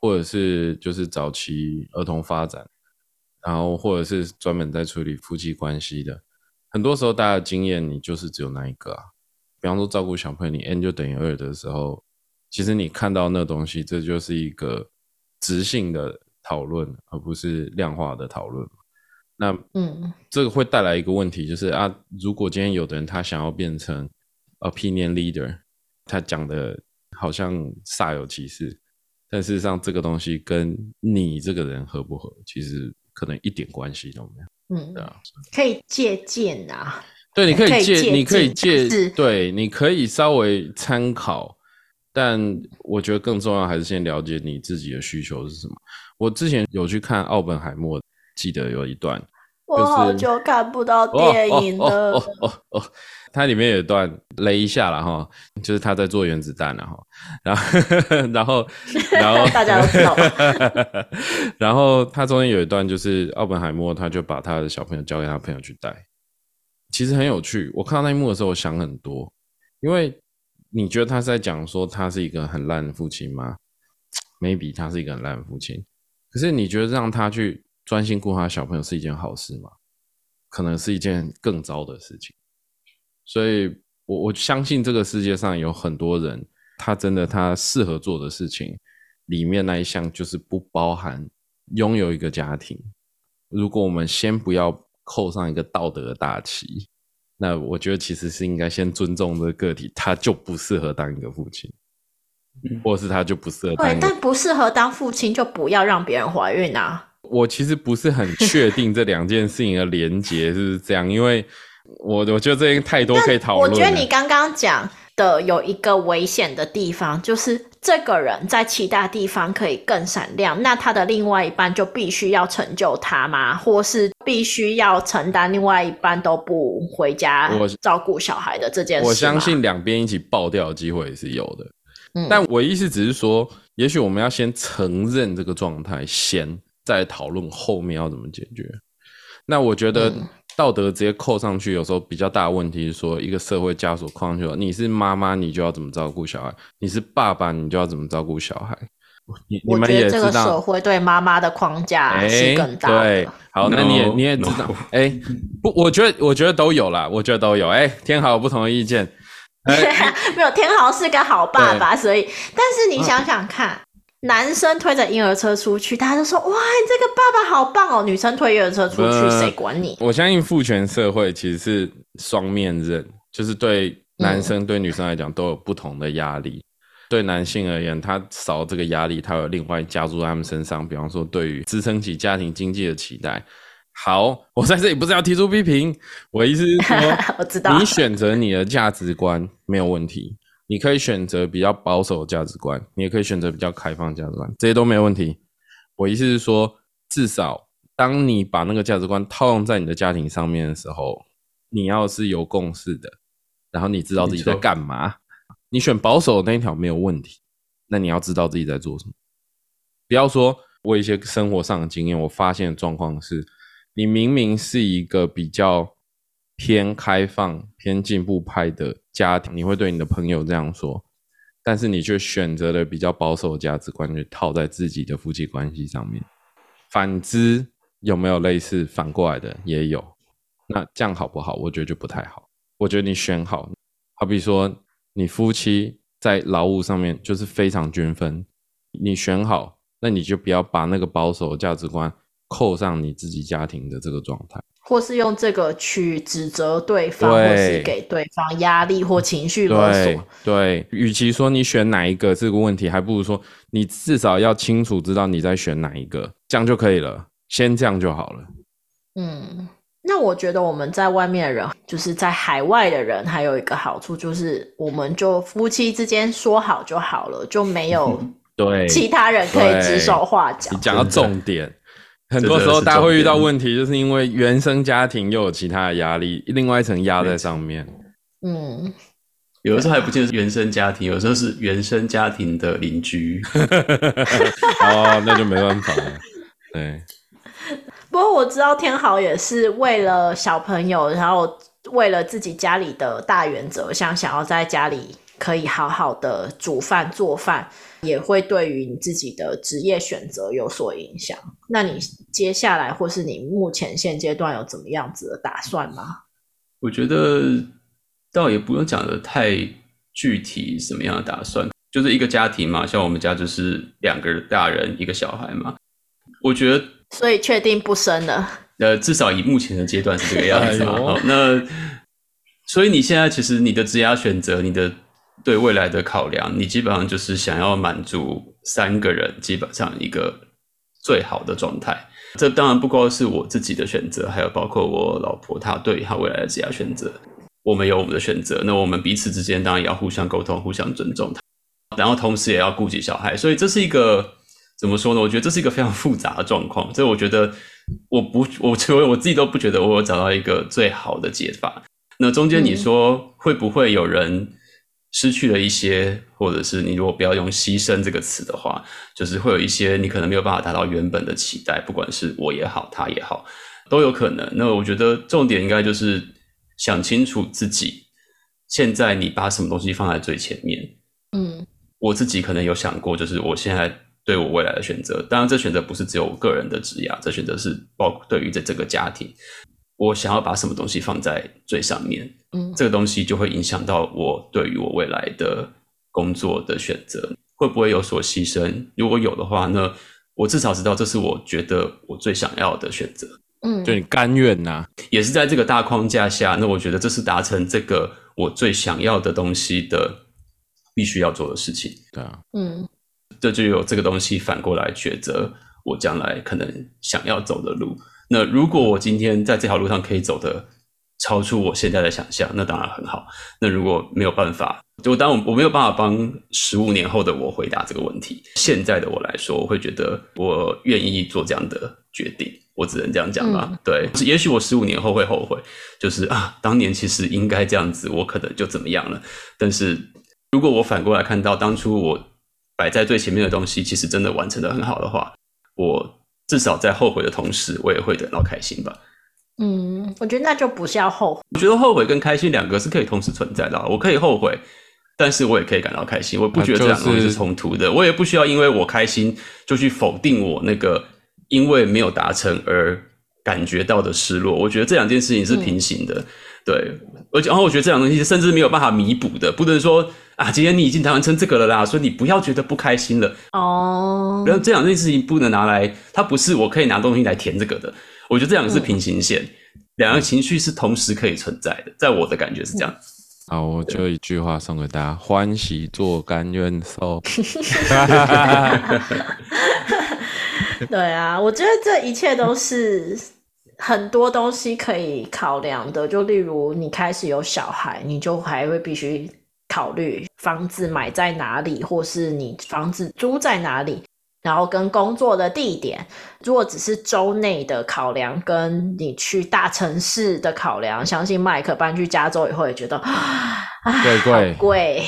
或者是就是早期儿童发展，然后或者是专门在处理夫妻关系的，很多时候大家的经验你就是只有那一个啊。比方说照顾小朋友你 N 就等于2的时候，其实你看到那东西这就是一个直性的讨论，而不是量化的讨论。那这个会带来一个问题，就是啊，如果今天有的人他想要变成 opinion leader， 他讲的好像煞有其事，但事实上这个东西跟你这个人合不合其实可能一点关系都没有。对啊，可以借鉴啊。对，你可以借，对，你可以稍微参考，但我觉得更重要还是先了解你自己的需求是什么。我之前有去看奥本海默，记得有一段，就是，我好久看不到电影了。它里面有一段雷一下啦齁，就是他在做原子弹啦齁，然后大家都知道吧。然后他中间有一段就是奥本海默他就把他的小朋友交给他朋友去带，其实很有趣。我看到那一幕的时候我想很多，因为你觉得他是在讲说他是一个很烂的父亲吗？ Maybe 他是一个很烂的父亲，可是你觉得让他去专心顾他小朋友是一件好事吗？可能是一件更糟的事情。所以我相信这个世界上有很多人他真的他适合做的事情里面那一项就是不包含拥有一个家庭。如果我们先不要扣上一个道德的大旗，那我觉得其实是应该先尊重这个个体，他就不适合当一个父亲，或者是他就不适合当一个对，但不适合当父亲就不要让别人怀孕啊。我其实不是很确定这两件事情的连结是不是这样，因为我觉得这太多可以讨论了。我觉得你刚刚讲的有一个危险的地方，就是这个人在其他地方可以更闪亮，那他的另外一半就必须要成就他吗？或是必须要承担另外一半都不回家照顾小孩的这件事？我相信两边一起爆掉的机会也是有的，但我意思只是说也许我们要先承认这个状态，先再讨论后面要怎么解决。那我觉得道德直接扣上去有时候比较大的问题是说，一个社会枷锁框上去，你是妈妈你就要怎么照顾小孩，你是爸爸你就要怎么照顾小孩，你们也知道，我觉得这个手绘对妈妈的框架是更大的。对，好，那你也知道，不，我觉得都有啦，我觉得都有。天豪有不同的意见，没有，天豪是个好爸爸，所以，但是你想想看。男生推着婴儿车出去，大家就说哇，你这个爸爸好棒哦！女生推婴儿车出去，谁管你？我相信父权社会其实是双面刃，就是对男生对女生来讲都有不同的压力。对男性而言，他少这个压力，他有另外加注在他们身上，比方说对于支撑起家庭经济的期待。好，我在这里不是要提出批评，我意思是说，我知道你选择你的价值观没有问题。你可以选择比较保守的价值观，你也可以选择比较开放的价值观，这些都没问题。我意思是说，至少当你把那个价值观套用在你的家庭上面的时候，你要是有共识的，然后你知道自己在干嘛。你选保守的那一条没有问题，那你要知道自己在做什么。不要说我一些生活上的经验，我发现的状况是，你明明是一个比较偏开放、偏进步派的家庭，你会对你的朋友这样说，但是你却选择了比较保守的价值观去套在自己的夫妻关系上面。反之，有没有类似反过来的？也有。那这样好不好？我觉得就不太好。我觉得你选好，好比说你夫妻在劳务上面就是非常均分，你选好，那你就不要把那个保守的价值观扣上你自己家庭的这个状态，或是用这个去指责对方，或是给对方压力或情绪勒索。对，与其说你选哪一个这个问题，还不如说你至少要清楚知道你在选哪一个，这样就可以了，先这样就好了。嗯，那我觉得我们在外面的人，就是在海外的人，还有一个好处就是，我们就夫妻之间说好就好了，就没有对其他人可以指手画脚。你讲到重点。很多时候大家会遇到问题，就是因为原生家庭又有其他的压力，另外一层压在上面。嗯，有的时候还不见得是原生家庭，有的时候是原生家庭的邻居。哦，那就没办法了。对。不过我知道天豪也是为了小朋友，然后为了自己家里的大原则，想要在家里可以好好的煮饭做饭，也会对于你自己的职业选择有所影响。那你接下来或是你目前现阶段有怎么样子的打算吗？我觉得倒也不用讲的太具体什么样的打算，就是一个家庭嘛，像我们家就是2个大人一个小孩嘛。我觉得所以确定不生了，至少以目前的阶段是这个样子嘛。哎、那所以你现在其实你的职业选择，你的对未来的考量，你基本上就是想要满足3个人基本上一个最好的状态。这当然不光是我自己的选择，还有包括我老婆她对她未来的职业选择，我们有我们的选择，那我们彼此之间当然也要互相沟通，互相尊重，然后同时也要顾及小孩。所以这是一个怎么说呢，我觉得这是一个非常复杂的状况。所以我觉得我自己都不觉得我有找到一个最好的解法。那中间你说会不会有人失去了一些，或者是你如果不要用牺牲这个词的话，就是会有一些你可能没有办法达到原本的期待，不管是我也好他也好都有可能。那我觉得重点应该就是想清楚自己现在你把什么东西放在最前面。嗯，我自己可能有想过，就是我现在对我未来的选择，当然这选择不是只有我个人的职业，这选择是包括对于这整个家庭，我想要把什么东西放在最上面，这个东西就会影响到我对于我未来的工作的选择，会不会有所牺牲？如果有的话，那我至少知道这是我觉得我最想要的选择。嗯，就你甘愿呐，也是在这个大框架下，那我觉得这是达成这个我最想要的东西的必须要做的事情。对啊，嗯，这就有这个东西反过来抉择我将来可能想要走的路。那如果我今天在这条路上可以走的超出我现在的想象，那当然很好。那如果没有办法，就当然我没有办法帮15年后的我回答这个问题，现在的我来说，我会觉得我愿意做这样的决定，我只能这样讲吧。对，也许我15年后会后悔，就是啊，当年其实应该这样子，我可能就怎么样了。但是如果我反过来看到当初我摆在最前面的东西其实真的完成得很好的话，我至少在后悔的同时，我也会得到开心吧。嗯，我觉得那就不是要后悔。我觉得后悔跟开心2个是可以同时存在的。我可以后悔但是我也可以感到开心，我不觉得这两个东西是冲突的，我也不需要因为我开心就去否定我那个因为没有达成而感觉到的失落。我觉得这两件事情是平行的，对，而且然后我觉得这两个东西甚至没有办法弥补的，不能说啊，今天你已经完成这个了啦，所以你不要觉得不开心了哦。然后这两件事情不能拿来，它不是我可以拿东西来填这个的。我觉得这两个是平行线，两个情绪是同时可以存在的，在我的感觉是这样子。好，我就一句话送给大家：欢喜做，甘愿受。对啊，我觉得这一切都是很多东西可以考量的，就例如你开始有小孩，你就还会必须考虑房子买在哪里，或是你房子租在哪里，然后跟工作的地点。如果只是州内的考量跟你去大城市的考量，相信麦克搬去加州以后也觉得贵，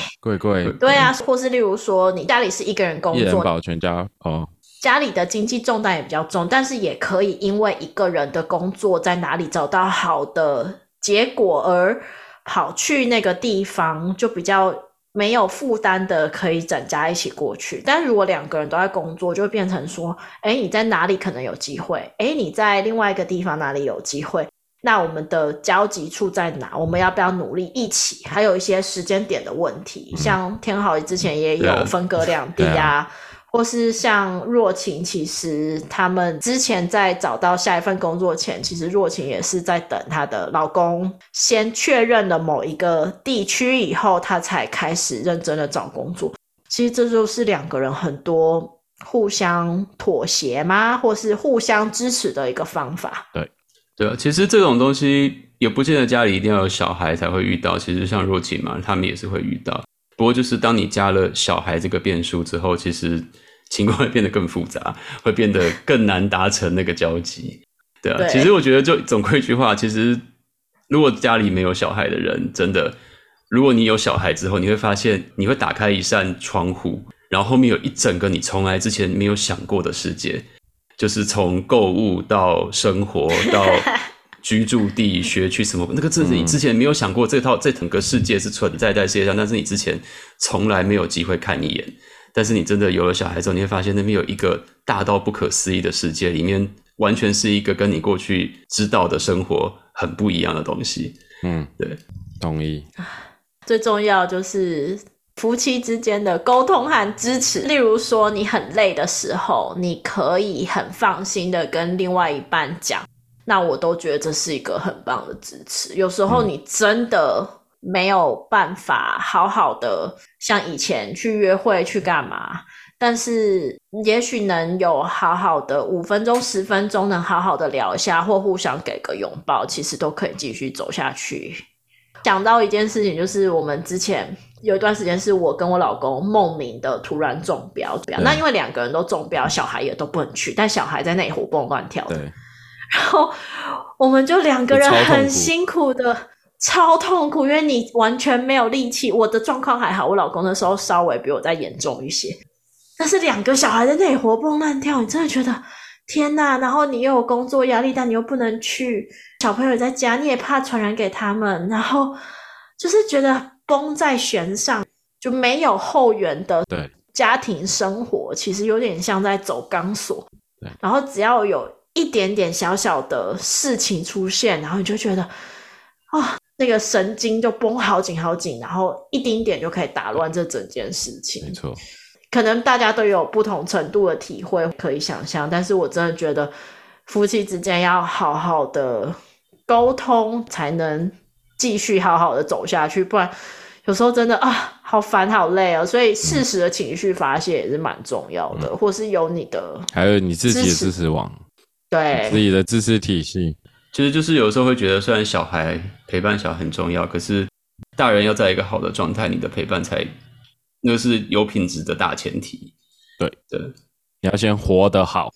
对啊，或是例如说你家里是一个人工作，一人保全家哦，家里的经济重担也比较重，但是也可以因为一个人的工作在哪里找到好的结果而跑去那个地方，就比较没有负担的可以整家一起过去。但如果两个人都在工作，就变成说你在哪里可能有机会，你在另外一个地方哪里有机会，那我们的交集处在哪，我们要不要努力一起，还有一些时间点的问题，像天豪之前也有分隔两地啊，或是像若晴，其实他们之前在找到下一份工作前，其实若晴也是在等她的老公先确认了某一个地区以后，她才开始认真的找工作。其实这就是两个人很多互相妥协吗，或是互相支持的一个方法。对，对，其实这种东西也不见得家里一定要有小孩才会遇到，其实像若晴嘛，他们也是会遇到。不过就是当你加了小孩这个变数之后，其实情况会变得更复杂，会变得更难达成那个交集。对啊，对，其实我觉得就总归一句话，其实如果家里没有小孩的人，真的，如果你有小孩之后，你会发现你会打开一扇窗户，然后后面有一整个你从来之前没有想过的世界，就是从购物到生活到居住地、学区什么，那个真的你之前没有想过这整个世界是存在在世界上，但是你之前从来没有机会看一眼。但是你真的有了小孩之后，你会发现那边有一个大到不可思议的世界，里面完全是一个跟你过去知道的生活很不一样的东西。嗯，对，同意。最重要就是夫妻之间的沟通和支持，例如说你很累的时候，你可以很放心的跟另外一半讲，那我都觉得这是一个很棒的支持。有时候你真的没有办法好好的像以前去约会去干嘛，但是也许能有好好的5分钟10分钟能好好的聊一下，或互相给个拥抱，其实都可以继续走下去。想到一件事情，就是我们之前有一段时间是我跟我老公梦明的突然中标，那因为两个人都中标，小孩也都不能去，但小孩在那里活蹦乱跳的，然后我们就两个人很辛苦的，超痛苦，因为你完全没有力气。我的状况还好，我老公那时候稍微比我再严重一些，但是两个小孩在那里活蹦乱跳，你真的觉得天哪，然后你又有工作压力，但你又不能去，小朋友在家你也怕传染给他们，然后就是觉得绷在弦上，就没有后援的家庭生活，其实有点像在走钢索，然后只要有一点点小小的事情出现，然后你就觉得那个神经就绷好紧好紧，然后一丁点就可以打乱这整件事情。没错，可能大家都有不同程度的体会可以想象，但是我真的觉得夫妻之间要好好的沟通，才能继续好好的走下去，不然有时候真的好烦好累哦。所以适时的情绪发泄也是蛮重要的，或是有你的，还有你自己的支持网，对，自己的支持体系。其实就是有时候会觉得，虽然小孩陪伴小孩很重要，可是大人要在一个好的状态，你的陪伴才那是有品质的大前提。对对，你要先活得好，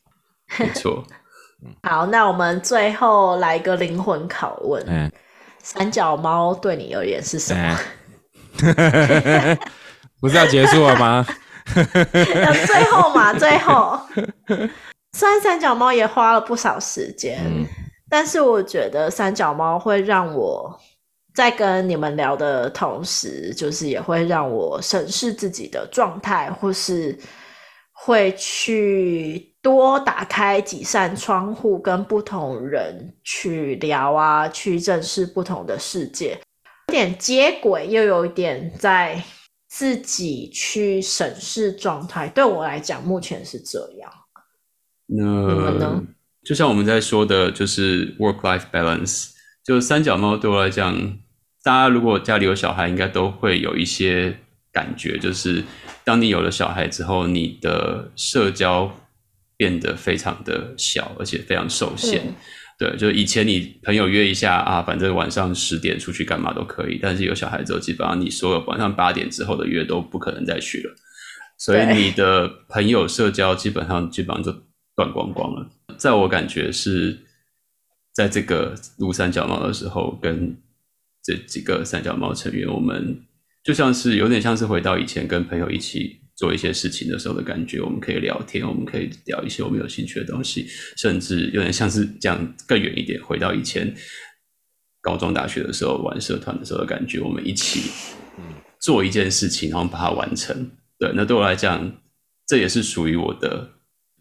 没错。好，那我们最后来一个灵魂拷问：三脚猫对你而言是什么？不是要结束了吗？最后嘛，最后。虽然三脚猫也花了不少时间，但是我觉得三脚猫会让我在跟你们聊的同时，就是也会让我审视自己的状态，或是会去多打开几扇窗户，跟不同人去聊啊，去认识不同的世界，有点接轨，又有一点在自己去审视状态。对我来讲，目前是这样。你们呢？就像我们在说的，就是 work-life balance。就三脚猫对我来讲，大家如果家里有小孩，应该都会有一些感觉，就是当你有了小孩之后，你的社交变得非常的小，而且非常受限。对，就以前你朋友约一下啊，反正晚上10点出去干嘛都可以，但是有小孩之后，基本上你所有晚上8点之后的约都不可能再去了，所以你的朋友社交基本上就断光光了。在我感觉是。在这个录三脚猫的时候，跟这几个三脚猫成员，我们就像是有点像是回到以前跟朋友一起做一些事情的时候的感觉。我们可以聊天，我们可以聊一些我们有兴趣的东西，甚至有点像是讲更远一点，回到以前高中大学的时候玩社团的时候的感觉。我们一起做一件事情，然后把它完成。对，那对我来讲，这也是属于我的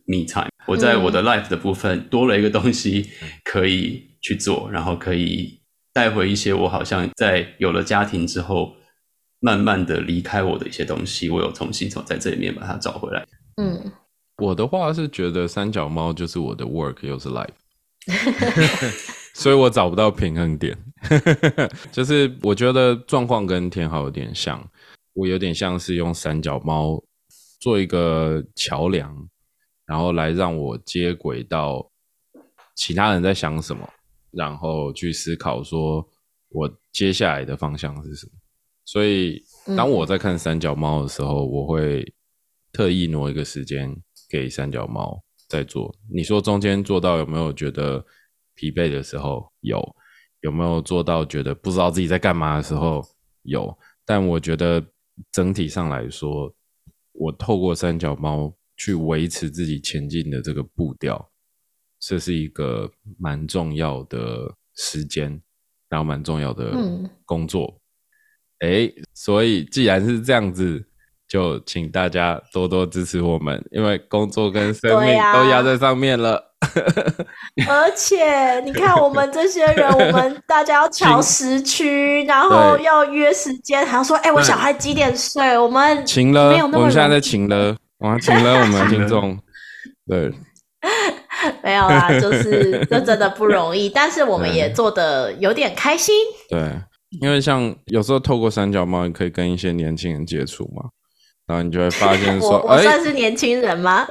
me time。我在我的 life 的部分多了一个东西可以去做，然后可以带回一些我好像在有了家庭之后慢慢的离开我的一些东西，我有重新在这里面把它找回来。我的话是觉得三脚猫就是我的 work 又是 life， 所以我找不到平衡点。就是我觉得状况跟天豪有点像，我有点像是用三脚猫做一个桥梁，然后来让我接轨到其他人在想什么，然后去思考说我接下来的方向是什么。所以当我在看三脚猫的时候，我会特意挪一个时间给三脚猫在做。你说中间做到有没有觉得疲惫的时候？有。有没有做到觉得不知道自己在干嘛的时候？有。但我觉得整体上来说，我透过三脚猫去维持自己前进的这个步调，这是一个蛮重要的时间，然后蛮重要的工作。所以既然是这样子，就请大家多多支持我们，因为工作跟生命都压在上面了。而且你看我们这些人，我们大家要调时区，然后要约时间，还要说我小孩几点睡，我们勤了，我们现在在勤了。哇，请了我们听众。对，没有啦，就是这真的不容易。但是我们也做得有点开心。对，因为像有时候透过三脚猫，你可以跟一些年轻人接触嘛，然后你就会发现说，我算是年轻人吗？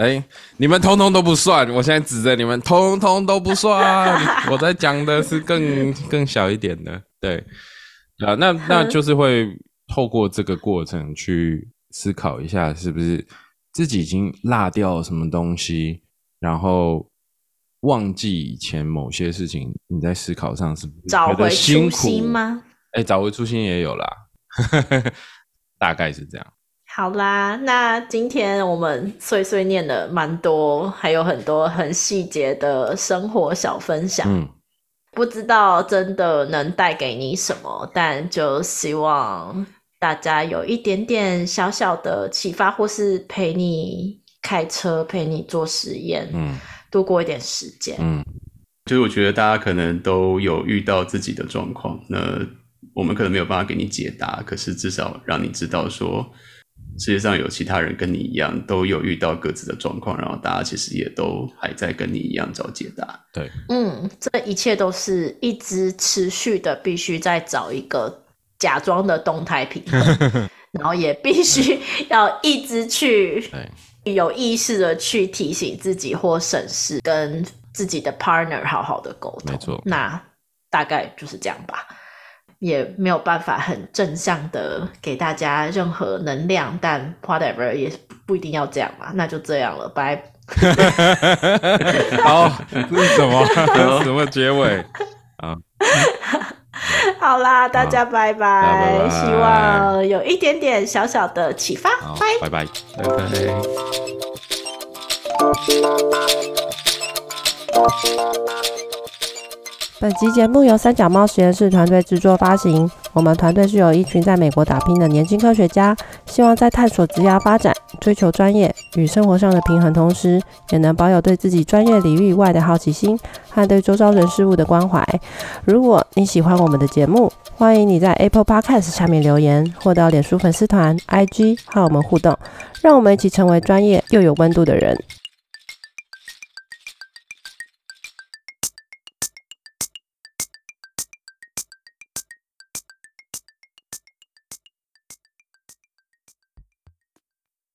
你们通通都不算。我现在指着你们，通通都不算。我在讲的是更小一点的。对，那就是会透过这个过程去思考一下，是不是自己已经落掉了什么东西，然后忘记以前某些事情，你在思考上是不是找回初心吗？找回初心也有啦。大概是这样。好啦，那今天我们碎碎念了蛮多，还有很多很细节的生活小分享。不知道真的能带给你什么，但就希望大家有一点点小小的启发，或是陪你开车，陪你做实验，度过一点时间。就是我觉得大家可能都有遇到自己的状况，那我们可能没有办法给你解答，可是至少让你知道说，世界上有其他人跟你一样都有遇到各自的状况，然后大家其实也都还在跟你一样找解答。对，这一切都是一直持续的，必须再找一个假装的动态平衡。然后也必须要一直去有意识的去提醒自己或审视，跟自己的 partner 好好的沟通。没错，那大概就是这样吧，也没有办法很正向的给大家任何能量，但 whatever 也不一定要这样嘛，那就这样了，拜。好，这是什么什么结尾啊？好啦，大家拜拜，希望有一点点小小的启发。拜拜，拜拜。本集节目由三脚猫实验室团队制作发行。我们团队是由一群在美国打拼的年轻科学家，希望在探索职业发展、追求专业与生活上的平衡，同时也能保有对自己专业领域以外的好奇心和对周遭人事物的关怀。如果你喜欢我们的节目，欢迎你在 Apple Podcast 下面留言，或到脸书粉丝团、IG 和我们互动，让我们一起成为专业又有温度的人。